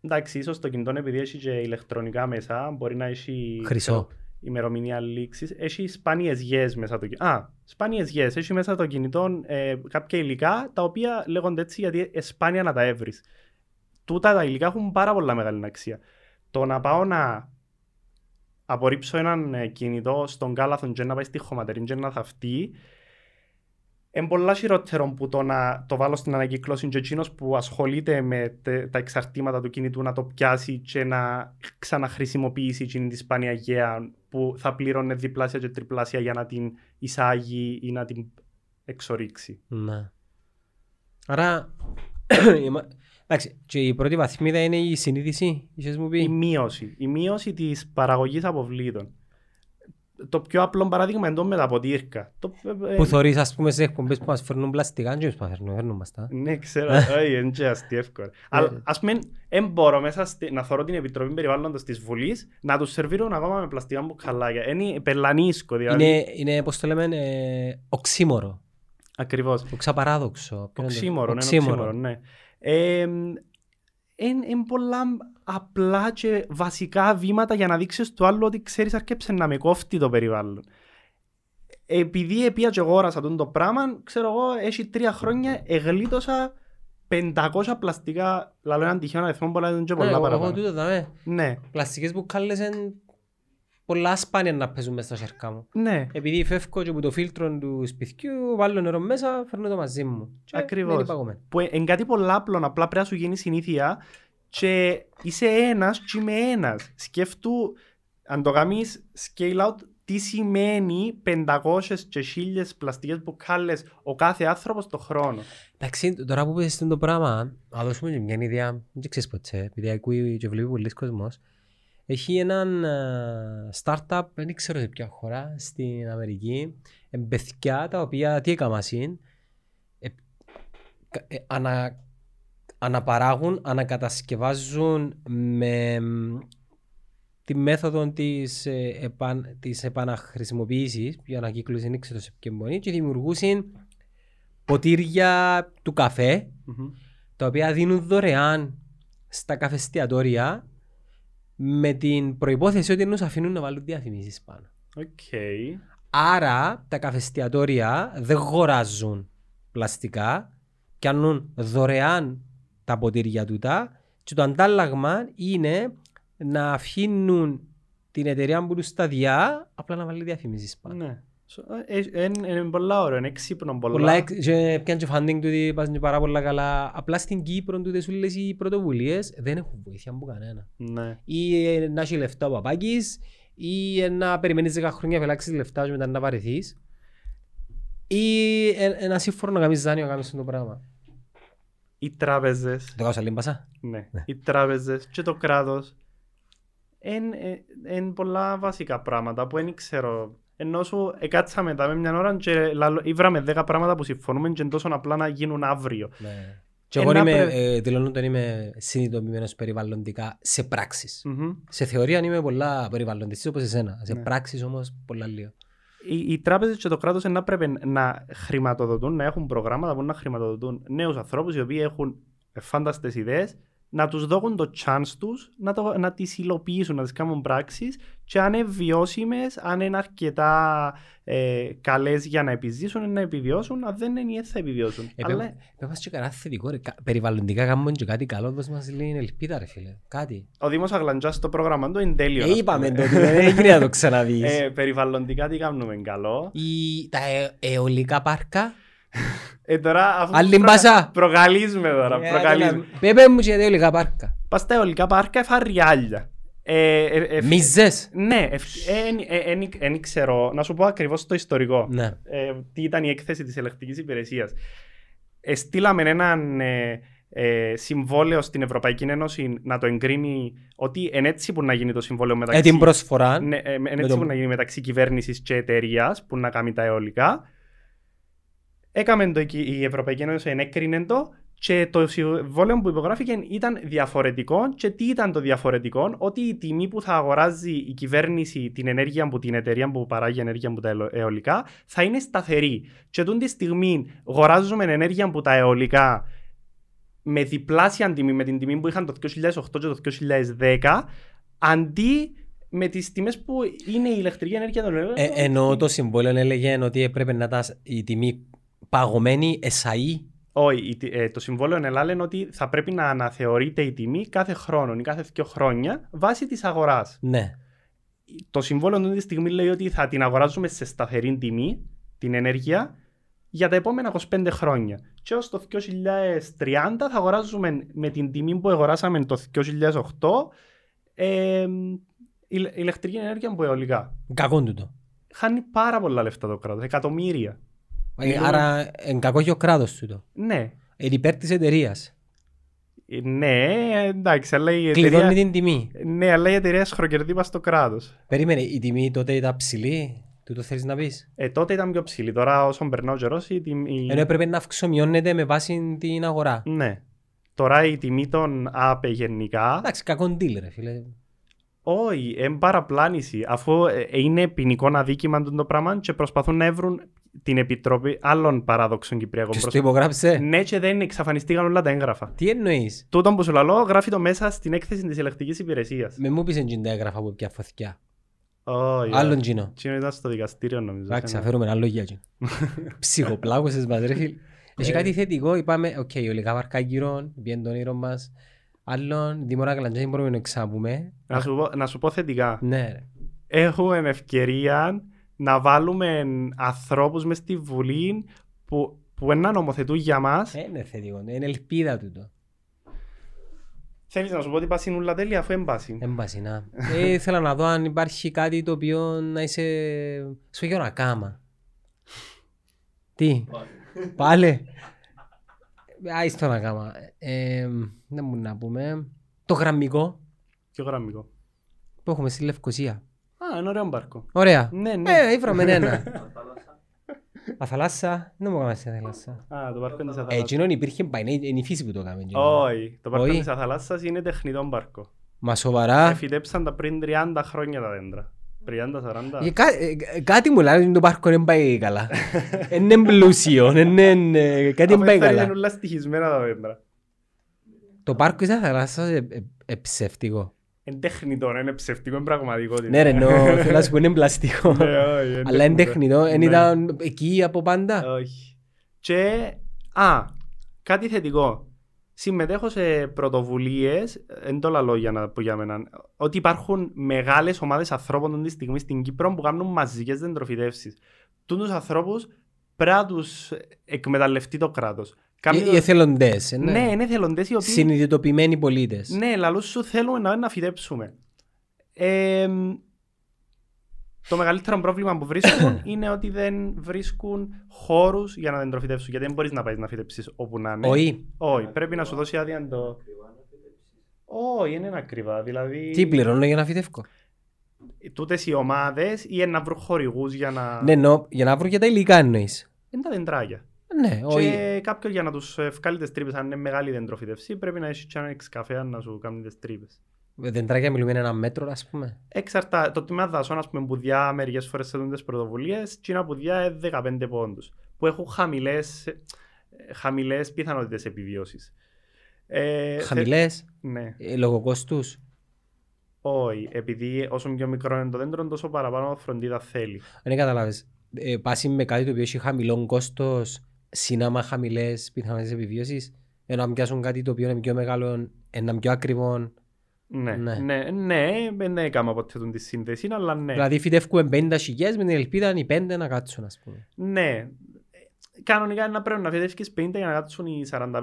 Εντάξει, ίσως το κινητό επειδή έχει και ηλεκτρονικά μέσα, μπορεί να έχει χρυσό. Ημερομηνία λήξης. Έχει σπάνιες γιές μέσα το κινητό. Σπάνιες γιές. Έχει μέσα το κινητό κάποια υλικά τα οποία λέγονται έτσι γιατί σπάνια να τα έβρεις. Τούτα τα υλικά έχουν πάρα πολλά μεγάλη αξία. Το να πάω να. Απορρίψω έναν κινητό στον κάλαθον και να πάει στη χωματερή και να θαυτεί. Είναι πολλά χειρότερο που το να το βάλω στην ανακύκλωση και εκείνος που ασχολείται με τα εξαρτήματα του κινητού να το πιάσει και να ξαναχρησιμοποιήσει εκείνη τη σπάνια γέα που θα πλήρωνε διπλάσια και τριπλάσια για να την εισάγει ή να την εξορίξει. Ναι. Άρα Εντάξει, και η πρώτη βαθμίδα είναι η συνείδηση, είχες μου πει. Η μείωση της παραγωγής αποβλήτων. Το πιο απλό παράδειγμα είναι το με τα ποτήρκα. Που θωρείς, ας πούμε, σε εκπομπές που μας φέρνουν πλαστικά, και μας φέρνουν μας τα. Ναι, ξέρω, είναι και αστεί εύκολα. Αλλά, ας πούμε, δεν μπορώ μέσα να θωρώ την Επιτροπή Περιβάλλοντος της Βουλής να τους σερβίρουν ακόμα με πλαστικά μπουκαλάκια. Είναι πελανίσκο, δηλαδή. Είναι, πώς το λέμε, οξύμορο. Ακριβώς. Ξαπαράδοξο. Οξύμορο, ναι. Είναι πολλά απλά και βασικά βήματα για να δείξεις το άλλο ότι ξέρεις αρκέψε να με κόφτει το περιβάλλον. Επειδή επία και αγόρασα το πράγμα, ξέρω εγώ, έχει 3 χρόνια εγλίτωσα 500 πλαστικά, λαλό έναν τυχαίο αριθμό, πολλά δεν και πολλά παραπάνω. Εγώ τούτο δαμε. Ναι. Πλαστικές μπουκάλες είναι πολλά σπάνια να παίζουν μέσα στα σέρκα μου. Ναι. Επειδή φεύγω και από το φίλτρο του σπιτιού, βάλω νερό μέσα, φέρνω το μαζί μου. Ακριβώς. Που είναι κάτι πολλά απλό, απλά πρέπει να σου γίνει συνήθεια και είσαι ένας και είμαι ένας. Σκέφτου, αν το κάνεις scale out, τι σημαίνει 500 και 1000 πλαστικές μπουκάλες ο κάθε άνθρωπος το χρόνο. Εντάξει, τώρα που πες το πράγμα, να δώσουμε μια ιδέα, δεν ξέρεις ποτέ, επειδή ακούει και βλέπει πολλοί κόσμος. Έχει έναν startup, δεν ξέρω σε ποια χώρα, στην Αμερική, εμπεθιά τα οποία τι έκανα είναι, αναπαράγουν, ανακατασκευάζουν με τη μέθοδο της επαναχρησιμοποίησης, η ανακύκλωση δεν ξέρω σε ποια μπορεί, και δημιουργούσαν ποτήρια του καφέ, τα οποία δίνουν δωρεάν στα καφεστιατόρια, με την προϋπόθεση ότι εννοούς αφήνουν να βάλουν διαφημίσεις πάνω. Okay. Άρα τα καφεστιατόρια δεν αγοράζουν πλαστικά, κάνουν δωρεάν τα ποτήρια τούτα και το αντάλλαγμα είναι να αφήνουν την εταιρεία που τους τα διά, απλά να βάλει διαφημίσεις πάνω. Ναι. Είναι πολλά ωραία, είναι ξύπνο πολλά. Πιάνε και funding τούτοι, πας πάρα πολλά καλά. Απλά στην Κύπρο τούτες όλες οι πρωτοβουλίες δεν έχουν βοήθεια από κανένα. Ή να έχει λεφτά ο παπάκης, ή να περιμένεις 10 χρόνια να φελάξεις λεφτά και μετά να παρεθείς. Ή ένα σύμφωνο να κάνεις δάνειο να κάνεις το πράγμα. Οι τράπεζες. Το κάουσα λίμπασα. Ναι, οι τράπεζες και το κράτος. Είναι πολλά βασικά πράγματα που δεν ξέρω. Ενώ σου έκατσα μετά με μια ώρα και ήβραμε 10 πράγματα που συμφωνούμε και είναι τόσο απλά να γίνουν αύριο. Ναι. Και εγώ δηλώνω ότι είμαι συνειδητοποιημένος περιβαλλοντικά σε πράξεις. Σε θεωρία είμαι πολλά περιβαλλοντιστής όπως εσένα. Ναι. Σε πράξεις όμως πολλά λίγο. Οι τράπεζες και το κράτος να πρέπει να χρηματοδοτούν, να έχουν προγράμματα που να χρηματοδοτούν νέους ανθρώπους οι οποίοι έχουν φάνταστες ιδέες, να τους δώσουν το chance τους, να τις υλοποιήσουν, να τις κάνουν πράξεις και αν είναι βιώσιμες, αν είναι αρκετά καλές για να επιζήσουν, να επιβιώσουν, αν δεν είναι θα επιβιώσουν. Πέφας και κανένα θετικό, περιβαλλοντικά κάνουμε και κάτι καλό, όπως μας λέει είναι ελπίδα ρε φίλε, κάτι. Ο Δήμος Αγλαντζάς το πρόγραμμα του είναι τέλειο. Είπαμε το ότι δεν έγινε να το ξαναδείς. Περιβαλλοντικά τι κάνουμε καλό. Τα αιωλικά πάρκα. Τώρα προκαλίζουμε τώρα. Πέπε μου και τα αιωλικά πάρκα. Πας τα αιωλικά πάρκα έφα ριάλια. Μίζες. Ναι, εν ξέρω. Να σου πω ακριβώς το ιστορικό. Τι ήταν η έκθεση της ελεκτικής υπηρεσίας. Στείλαμε έναν συμβόλαιο στην Ευρωπαϊκή Ένωση να το εγκρίνει ότι εν έτσι που να γίνει το συμβόλαιο μεταξύ την προσφορά. Εν έτσι που να γίνει μεταξύ κυβέρνησης και εταιρείας που να κάνει τα αιωλικά. Έκαμε το, η Ευρωπαϊκή Ένωση ενέκρινε το και το συμβόλαιο που υπογράφηκε ήταν διαφορετικό και τι ήταν το διαφορετικό, ότι η τιμή που θα αγοράζει η κυβέρνηση την ενέργεια που την εταιρεία που παράγει ενέργεια από τα αιωλικά θα είναι σταθερή και τούτη στιγμή αγοράζουμε ενέργεια από τα αιωλικά με διπλάσια τιμή, με την τιμή που είχαν το 2008 και το 2010 αντί με τις τιμές που είναι η ηλεκτρική ενέργεια των αιωλικών. Εννοώ το συμβόλαιο έλεγε ότι έπρεπε να ήταν η τιμή παγωμένη εσαΐ. Όχι, το συμβόλαιο ελάλεν ότι θα πρέπει να αναθεωρείται η τιμή κάθε χρόνο ή κάθε 2 χρόνια βάσει της αγοράς. Ναι. Το συμβόλαιο αυτή τη στιγμή λέει ότι θα την αγοράζουμε σε σταθερή τιμή την ενέργεια για τα επόμενα 25 χρόνια. Και ως το 2030 θα αγοράζουμε με την τιμή που αγοράσαμε το 2008 ηλεκτρική ενέργεια από αιωλικά. Κακόν τούτο. Χάνει πάρα πολλά λεφτά το κράτος, εκατομμύρια. Άρα είναι κακό και ο κράτος του το. Ναι. Είναι υπέρ της εταιρείας. Ναι, εντάξει, αλλά η εταιρεία... Κλειδώνει την τιμή. Ναι, αλλά η εταιρεία σχροκερδεί μας στο κράτος. Περίμενε, η τιμή τότε ήταν ψηλή, τούτο θέλεις να πεις? Τότε ήταν πιο ψηλή, τώρα όσον περνά ο καιρός η τιμή... Ενώ έπρεπε να αυξομειώνεται με βάση την αγορά. Ναι. Τώρα η τιμή των ΑΠΕ γενικά... Εντάξει, κακόν deal ρε φίλε. Όχι, εν παραπλάνηση, αφού είναι ποινικό αδίκημα το πράγμα και προσπαθούν να βρουν την επιτροπή άλλων παράδοξων Κυπριακών προσώπων. Τους το υπογράψε. Ναι, και δεν εξαφανιστήκαν όλα τα έγγραφα. Τι εννοείς? Τούτον που σου λαλώ γράφει το μέσα στην έκθεση της ελεκτικής υπηρεσίας. Με μου πείσαι τα έγγραφα από ποια φωθηκιά. Άλλον κοινό. Κοινό ήταν στο δικαστήριο νομίζω. Εντάξει, αφαίρουμε άλλο για κοινό. Ψυχοπλάκωσες μας ρε φίλ. Έχει κάτι θετικό, είπαμε, οκ, ολικά βαρκά γύρω, πιέν τον ήρωα μας. Άλλον, δημόρα Αγλαντζάς μπορούμε να εξάπουμε. Να σου πω θετικά. Ναι. Έχουμε ευκαιρία να βάλουμε ανθρώπους μες στη Βουλή που να νομοθετούν για μας. Είναι θετικό, είναι ελπίδα τούτο. Θέλεις να σου πω ότι πάση νουλα τέλεια αφού έμπαση. Έμπαση, να. Ήθελα να δω αν υπάρχει κάτι το οποίο να είσαι... Σου έχει ώρα κάμα. Τι, πάλι. Άιστο να κάμα. Δεν μπορούμε να πούμε. Το γραμμικό. Ποιο γραμμικό? Που έχουμε στη Λευκωσία. Α, είναι ωραίο μπάρκο. Ωραία. Ναι, ναι. Ήβραμε ένα. Αθαλάσσα. Δεν μου έκαμε στη Αθαλάσσα. Α, το μπάρκο είναι της Αθαλάσσας. Εκείνον υπήρχε πάει, είναι η φύση που το έκαμε. Όχι, το μπάρκο της Αθαλάσσας είναι τεχνητό μπάρκο. Μα σοβαρά. Εφυτέψαν τα πριν 30 χρόνια τα δέντρα. 30-40. Κάτι μου λέει ότι το πάρκο δεν πάει καλά. Είναι πλούσιο, κάτι δεν πάει καλά. Είναι όλα στοιχισμένα τα δέντρα. Το πάρκο της Θαλάσσας είναι ψεύτικο. Είναι τεχνητό, είναι ψεύτικο, είναι πραγματικό. Ναι ρε, θέλω να σου πω είναι πλαστικό. Αλλά είναι τεχνητό, δεν ήταν εκεί από πάντα. Όχι. Και, κάτι θετικό. Συμμετέχω σε πρωτοβουλίες, εν τόλα λόγια να πω για μένα, ότι υπάρχουν μεγάλες ομάδες ανθρώπων τη στιγμή στην Κύπρο που κάνουν μαζικές δεντροφυτεύσεις. Τούτους ανθρώπους πρέπει να τους εκμεταλλευτεί το κράτος. Οι εθελοντές. Ναι, είναι εθελοντές οι οποίοι... Συνειδητοποιημένοι πολίτες. Ναι, λαλούς σου θέλουμε να φυτέψουμε. Το μεγαλύτερο πρόβλημα που βρίσκουν είναι ότι δεν βρίσκουν χώρους για να δεντροφυτεύσουν. Γιατί δεν μπορείς να πάει να φυτέψεις όπου να είναι. Όχι. Πρέπει να σου δώσει άδεια το. Όχι, είναι ακριβά. Δηλαδή... Τι πληρώνω για να φυτεύω? Τούτες οι ομάδες ή να βρουν χορηγούς για να. Ναι, για να βρουν και τα υλικά εννοείς. Είναι τα δεντράκια. Ναι, και κάποιον για να τους βγάλει τις τρύπες, αν είναι μεγάλη δεντροφυτεύση, πρέπει να έχει ένα καφέ να σου κάνει τις τρύπες. Δεντράκια μιλούμε ένα μέτρο, ας πούμε. Εξαρτάται. Το τμήμα δασών, ας πούμε, πουδιά μερικές φορές θέτουν τις πρωτοβουλίες, κοινά πουδιά 15 πόντους, που έχουν χαμηλές πιθανότητες επιβίωσης. Χαμηλές? Ναι. Λόγω κόστους? Όχι. Επειδή όσο πιο μικρό είναι το δέντρο, τόσο παραπάνω φροντίδα θέλει. Δεν καταλάβεις. Πάση με κάτι το οποίο έχει χαμηλό κόστος, συνάμα χαμηλές πιθανότητες επιβίωσης, ενώ να πιάσουν κάτι το οποίο είναι πιο μεγάλο, ένα πιο ακριβό. Ναι, δεν έκανα ποτέ τη σύνδεση, αλλά ναι. Δηλαδή φυτεύκουμε 50 χιλιάδες με την ελπίδα οι 5 να κάτσουν, ας πούμε. Ναι, κανονικά να πρέπει να φυτεύσεις 50 για να κάτσουν οι 45.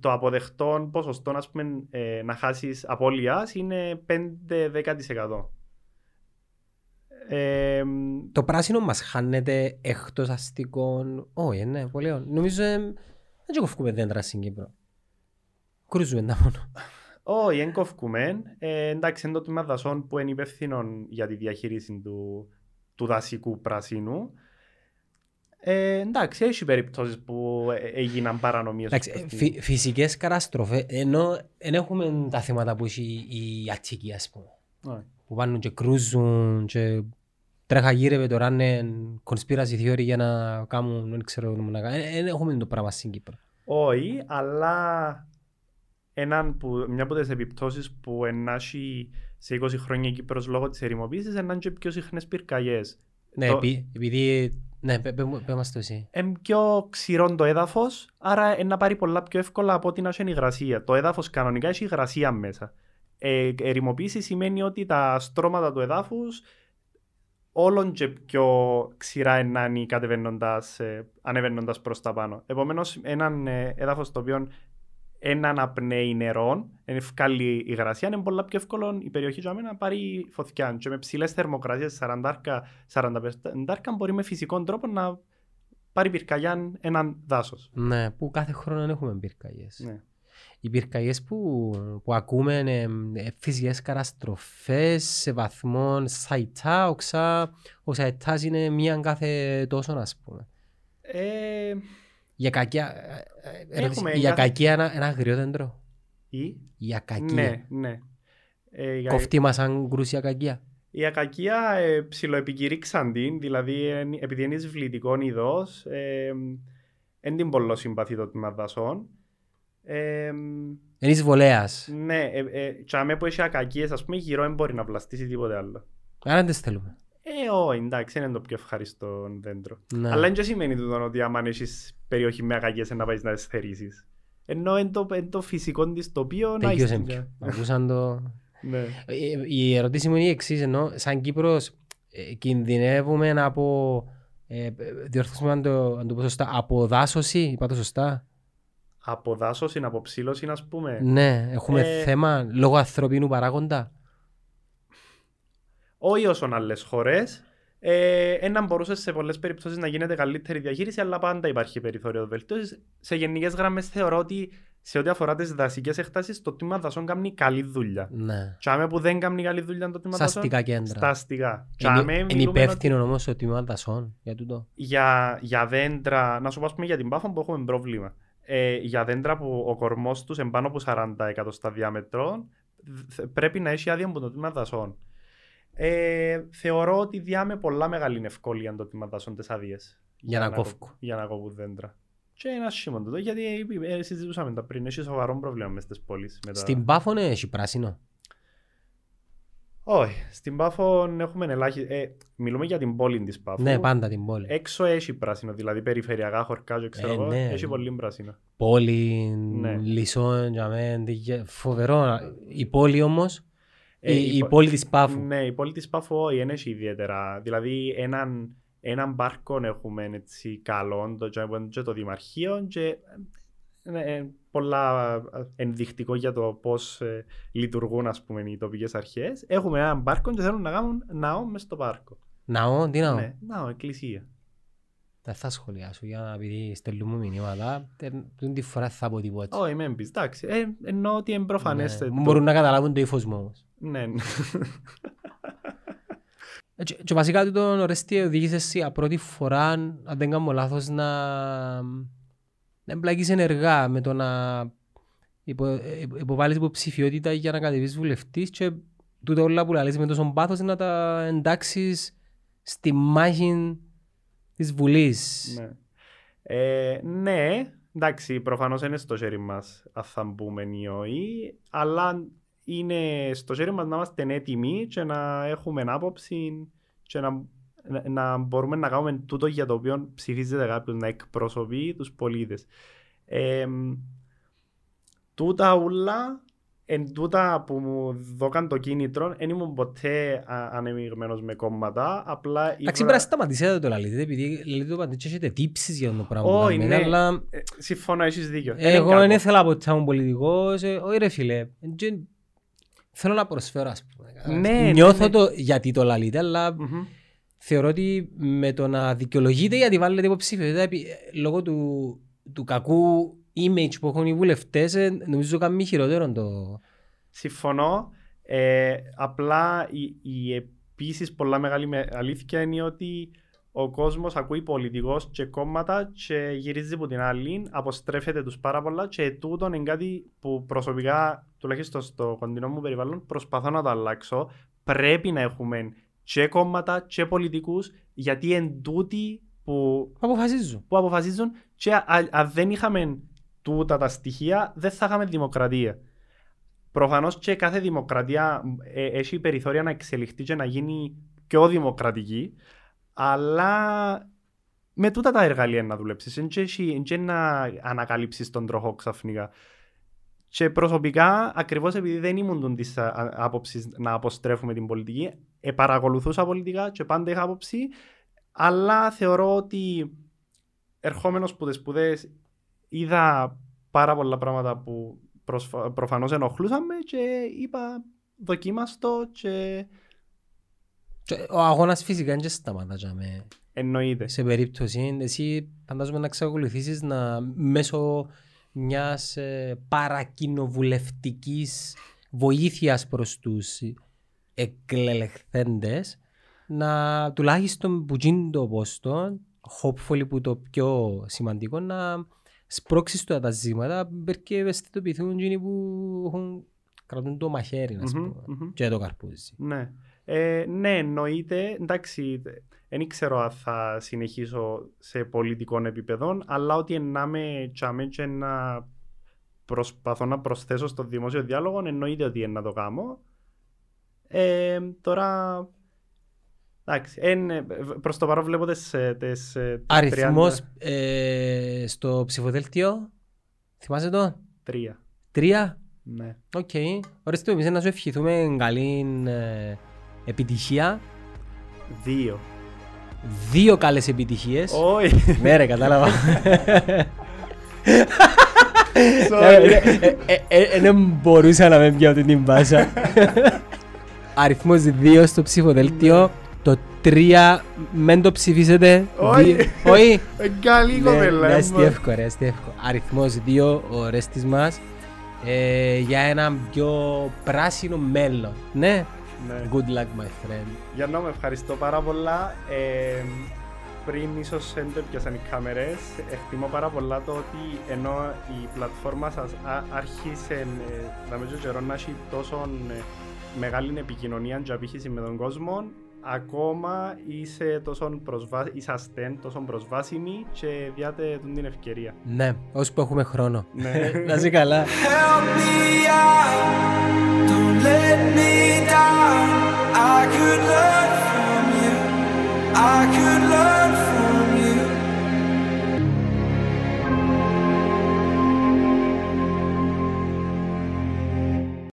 Το αποδεκτό ποσοστό, ας πούμε, να χάσεις απώλειας είναι 5-10%. Το πράσινο μας χάνεται εκτός αστικών. Όχι, ναι, πολύ ωραία. Νομίζω δεν κοφκούμε δέντρα στην Κύπρο. Κρούζουμε τα μόνο. Όχι, δεν κοφκούμε. Εντάξει, είναι το τμήμα δασών που είναι υπεύθυνο για τη διαχείριση του δασικού πρασίνου. Εντάξει, έχει περιπτώσεις που έγιναν παρανομίες. Φυσικές καταστροφές, ενώ δεν έχουμε τα θέματα που έχει η Αττική, ας πούμε. Oh. Που πάνε και κρούζουν και τρέχα γύρευε τώρα είναι conspiracy theory για να κάνουν, δεν ξέρω να κάνουν. Δεν έχουμε το πράγμα στην Κύπρο. Όχι, αλλά... Μια από τις επιπτώσεις που ενάσχει σε 20 χρόνια η Κύπρος λόγω της ερημοποίησης είναι και πιο συχνές πυρκαγιές. Ναι, επειδή... Ναι, πέμαστε το εσύ. Είναι πιο ξηρών το έδαφος, άρα να πάρει πολλά πιο εύκολα από ό,τι να έχει υγρασία. Το έδαφος κανονικά έχει υγρασία μέσα. Ερημοποίηση σημαίνει ότι τα στρώματα του εδάφους όλον και πιο ξηρά ενάνει ανεβαίνοντας προς τα πάνω. Επομένως, έναν έδαφος το οποίο... έναν αναπνέει νερό, είναι ευκάλλη υγρασία, είναι πολύ πιο εύκολο η περιοχή για μένα να πάρει φωτιά. Και με ψηλές θερμοκρασίες, 40-45, μπορεί με φυσικό τρόπο να πάρει πυρκαγιά έναν δάσος. Ναι, που κάθε χρόνο έχουμε πυρκαγιές. Ναι. Οι πυρκαγιές που ακούμε φυσικές καταστροφές σε βαθμόν σαϊτά, οξά, ο σαϊτάς είναι μία κάθε τόσο, ας πούμε. Για κακία, ένα αγριό δέντρο. Για κακία. Ναι, ναι. Κοφτεί μας αν κρούσια κακία. Η ακακία ψιλοεπικηρύξαν την, δηλαδή επειδή είναι εισβλητικών ειδός, εν την πολλό συμπαθή των τμαδασών. Είναι εισβολέας. Ναι, τσάμε που έχει ακακίες, ας πούμε, γύρω δεν μπορεί να βλαστήσει τίποτε άλλο. Άρα δεν τις θέλουμε. Όχι, εντάξει, είναι το πιο ευχαριστό δέντρο. Να. Αλλά δεν και σημαίνει τούτο ότι άμα έχεις περιοχή με ακακίες να πάει να τις θερήσεις. Ενώ είναι το φυσικό της τοπίο να έχεις. Ακούσαν το... Ναι. Η ερώτηση μου είναι η εξής, ενώ σαν Κύπρος κινδυνεύουμε από, διορθώσουμε αν το πω σωστά, αποδάσωση, είπα το σωστά. Αποδάσωση, αποψήλωση, ας πούμε. Ναι, έχουμε θέμα λόγω ανθρωπίνου παράγοντα. Όχι όσον άλλες χώρες. Έναν μπορούσε σε πολλές περιπτώσεις να γίνεται καλύτερη διαχείριση, αλλά πάντα υπάρχει περιθώριο βελτίωσης. Σε γενικές γραμμές θεωρώ ότι σε ό,τι αφορά τις δασικές εκτάσεις, το τμήμα δασών κάνει καλή δουλειά. Ναι. Τσάμε που δεν κάνει καλή δουλειά το τμήμα δασών. Στα αστικά κέντρα. Στα αστικά. Είναι υπεύθυνο όμως το τμήμα δασών για τούτο. Για δέντρα, να σου πω για την Πάφο που έχουμε πρόβλημα. Για δέντρα που ο κορμός τους εμπάνω από 40 εκατοστά διάμετρο πρέπει να έχει άδεια από το τμήμα δασών. Θεωρώ ότι διάμε πολλά μεγάλη ευκολία το τμήμα δασών τις άδειες. Για να κόβουν δέντρα. Και ένα σήμαντο το, γιατί συζητούσαμε τα πριν, έχει σοβαρό πρόβλημα μες στις πόλεις. Στην Πάφο έχει πράσινο. Όχι, στην Πάφο έχουμε ελάχιστη. Μιλούμε για την πόλη της Πάφου. Ναι, πάντα την πόλη. Έξω έχει πράσινο, δηλαδή περιφερειακά, χορκάζο, ξέρω εγώ, ναι. Έχει πολύ πράσινο. Πόλη, ναι. Λισόν, φοβερό. Η πόλη όμως, η πόλη της Πάφου. Ναι, η πόλη της Πάφου όχι, δεν έχει ιδιαίτερα. Δηλαδή έναν μπάρκο έχουμε έτσι καλό και το Δημαρχείο και πολλά ενδεικτικό για το πώς λειτουργούν, ας πούμε, οι τοπικές αρχές. Έχουμε έναν μπάρκο και θέλουν να κάνουν ναό μες στο πάρκο. Ναό, τι ναό? Ναι, ναό, εκκλησία. Δεν θα σχολιάσω για να πει στελούμε μηνύματα, δεν τη φορά θα πω τίποτα. Όχι, με έμπεις, εντάξει, εννοώ ότι εμπροφανές. Μπορούν να καταλάβουν το ύφος μου όμως. Ναι, ναι. Και βασικά τον Ορέστη οδηγείς εσύ πρώτη φορά, αν δεν κάνω λάθος, να εμπλακείς ενεργά με το να υποβάλεις υποψηφιότητα για να κατεβείς βουλευτής και τούτα όλα που λαλείς με τόσο πάθος να τα εντάξεις στη μάχη της Βουλής. Ναι, ναι, εντάξει, προφανώς είναι στο χέρι μας αν θα μπούμε ή όχι, αλλά... είναι στο χέρι μας να είμαστε έτοιμοι και να έχουμε άποψη και να μπορούμε να κάνουμε τούτο για το οποίο ψηφίζεται κάποιος, να εκπροσωπεί τους πολίτες. Τούτα ούλα, εν τούτα που μου δώκαν το κίνητρο, δεν ήμουν ποτέ ανεμειγμένος με κόμματα, απλά... Εντάξει, πρέπει να σταματήσετε το λαλείτε, επειδή λέτε ότι έχετε τύψεις για το πράγμα. Όχι, ναι, αλλά... συμφωνώ, έχεις δίκιο. Εγώ δεν ήθελα ποτέ να είμαι πολιτικός, όχι ρε φίλε. Θέλω να προσφέρω, ας πούμε. Ναι, νιώθω ναι. Το γιατί το λαλείτε, αλλά θεωρώ ότι με το να δικαιολογείτε γιατί βάλετε υποψήφιες, λόγω του κακού image που έχουν οι βουλευτές, νομίζω καμία χειρότερο το... Συμφωνώ. Απλά η επίσης πολλά μεγάλη αλήθεια είναι ότι ο κόσμος ακούει πολιτικός και κόμματα και γυρίζει από την άλλη, αποστρέφεται τους πάρα πολλά και τούτον είναι κάτι που προσωπικά, τουλάχιστον στο κοντινό μου περιβάλλον, προσπαθώ να το αλλάξω. Πρέπει να έχουμε και κόμματα και πολιτικούς, γιατί εν τούτοι που αποφασίζουν και αν δεν είχαμε τούτα τα στοιχεία δεν θα είχαμε δημοκρατία. Προφανώς και κάθε δημοκρατία έχει περιθώρια να εξελιχθεί και να γίνει πιο δημοκρατική, αλλά με τούτα τα εργαλεία να δουλέψεις και να ανακαλύψεις τον τροχό ξαφνικά. Και προσωπικά, ακριβώς επειδή δεν ήμουν της άποψης να αποστρέφουμε την πολιτική, παρακολουθούσα πολιτικά και πάντα είχα άποψη, αλλά θεωρώ ότι ερχόμενος που τις σπουδές είδα πάρα πολλά πράγματα που προφανώς ενοχλούσαμε και είπα δοκίμαστο και... Ο αγώνας φυσικά είναι και σταματά. Εννοείται. Σε περίπτωση, εσύ φαντάζομαι να εξακολουθήσεις μέσω μιας παρακοινοβουλευτικής βοήθειας προς τους εκλελεχθέντες, να τουλάχιστον που γίνει το πόστο, hopefully που το πιο σημαντικό, να σπρώξεις τώρα τα ζήματα και ευαισθητοποιηθούν εκείνοι που κρατούν το μαχαίρι, να πούμε, και το καρπούζι. Ναι. Ναι, εννοείται. Εντάξει, δεν ξέρω αν θα συνεχίσω σε πολιτικών επίπεδων, αλλά ότι να με τσάμε και να προσπαθώ να προσθέσω στο δημόσιο διάλογο, εννοείται ότι είναι να το κάνω. Τώρα, εντάξει, προς το παρόν βλέπω τις 30... Αριθμός στο ψηφοδέλτιο, θυμάσαι το? 3. 3? Ναι. Οκ. Ορίστε, εμείς να σου ευχηθούμε καλή επιτυχία. 2. 2 καλές επιτυχίες. Όχι. Ναι ρε, κατάλαβα. Δεν μπορούσα να με πιάω την μπάσα. Αριθμός 2 στο ψηφοδέλτιο. Το 3 μεν το ψηφίσετε. Όχι. Καλή κοπέλα. Αστιεύκο. Αριθμός 2, ο Ρέστης μας, για ένα πιο πράσινο μέλλον. Ναι. Good luck, my friend. Για να με ευχαριστώ πάρα πολλά. Πριν ίσως δεν πιάσαν οι κάμερες, εκτιμώ πάρα πολλά το ότι ενώ η πλατφόρμα σας άρχισε να με καιρό να έχει τόσο μεγάλη επικοινωνία και απήχηση με τον κόσμο, ακόμα είσαστε τόσο προσβάσιμοι και διάτε την ευκαιρία. Ναι, όσο που έχουμε χρόνο. Να ζει καλά. Let me down. I could learn from you. I could learn from you.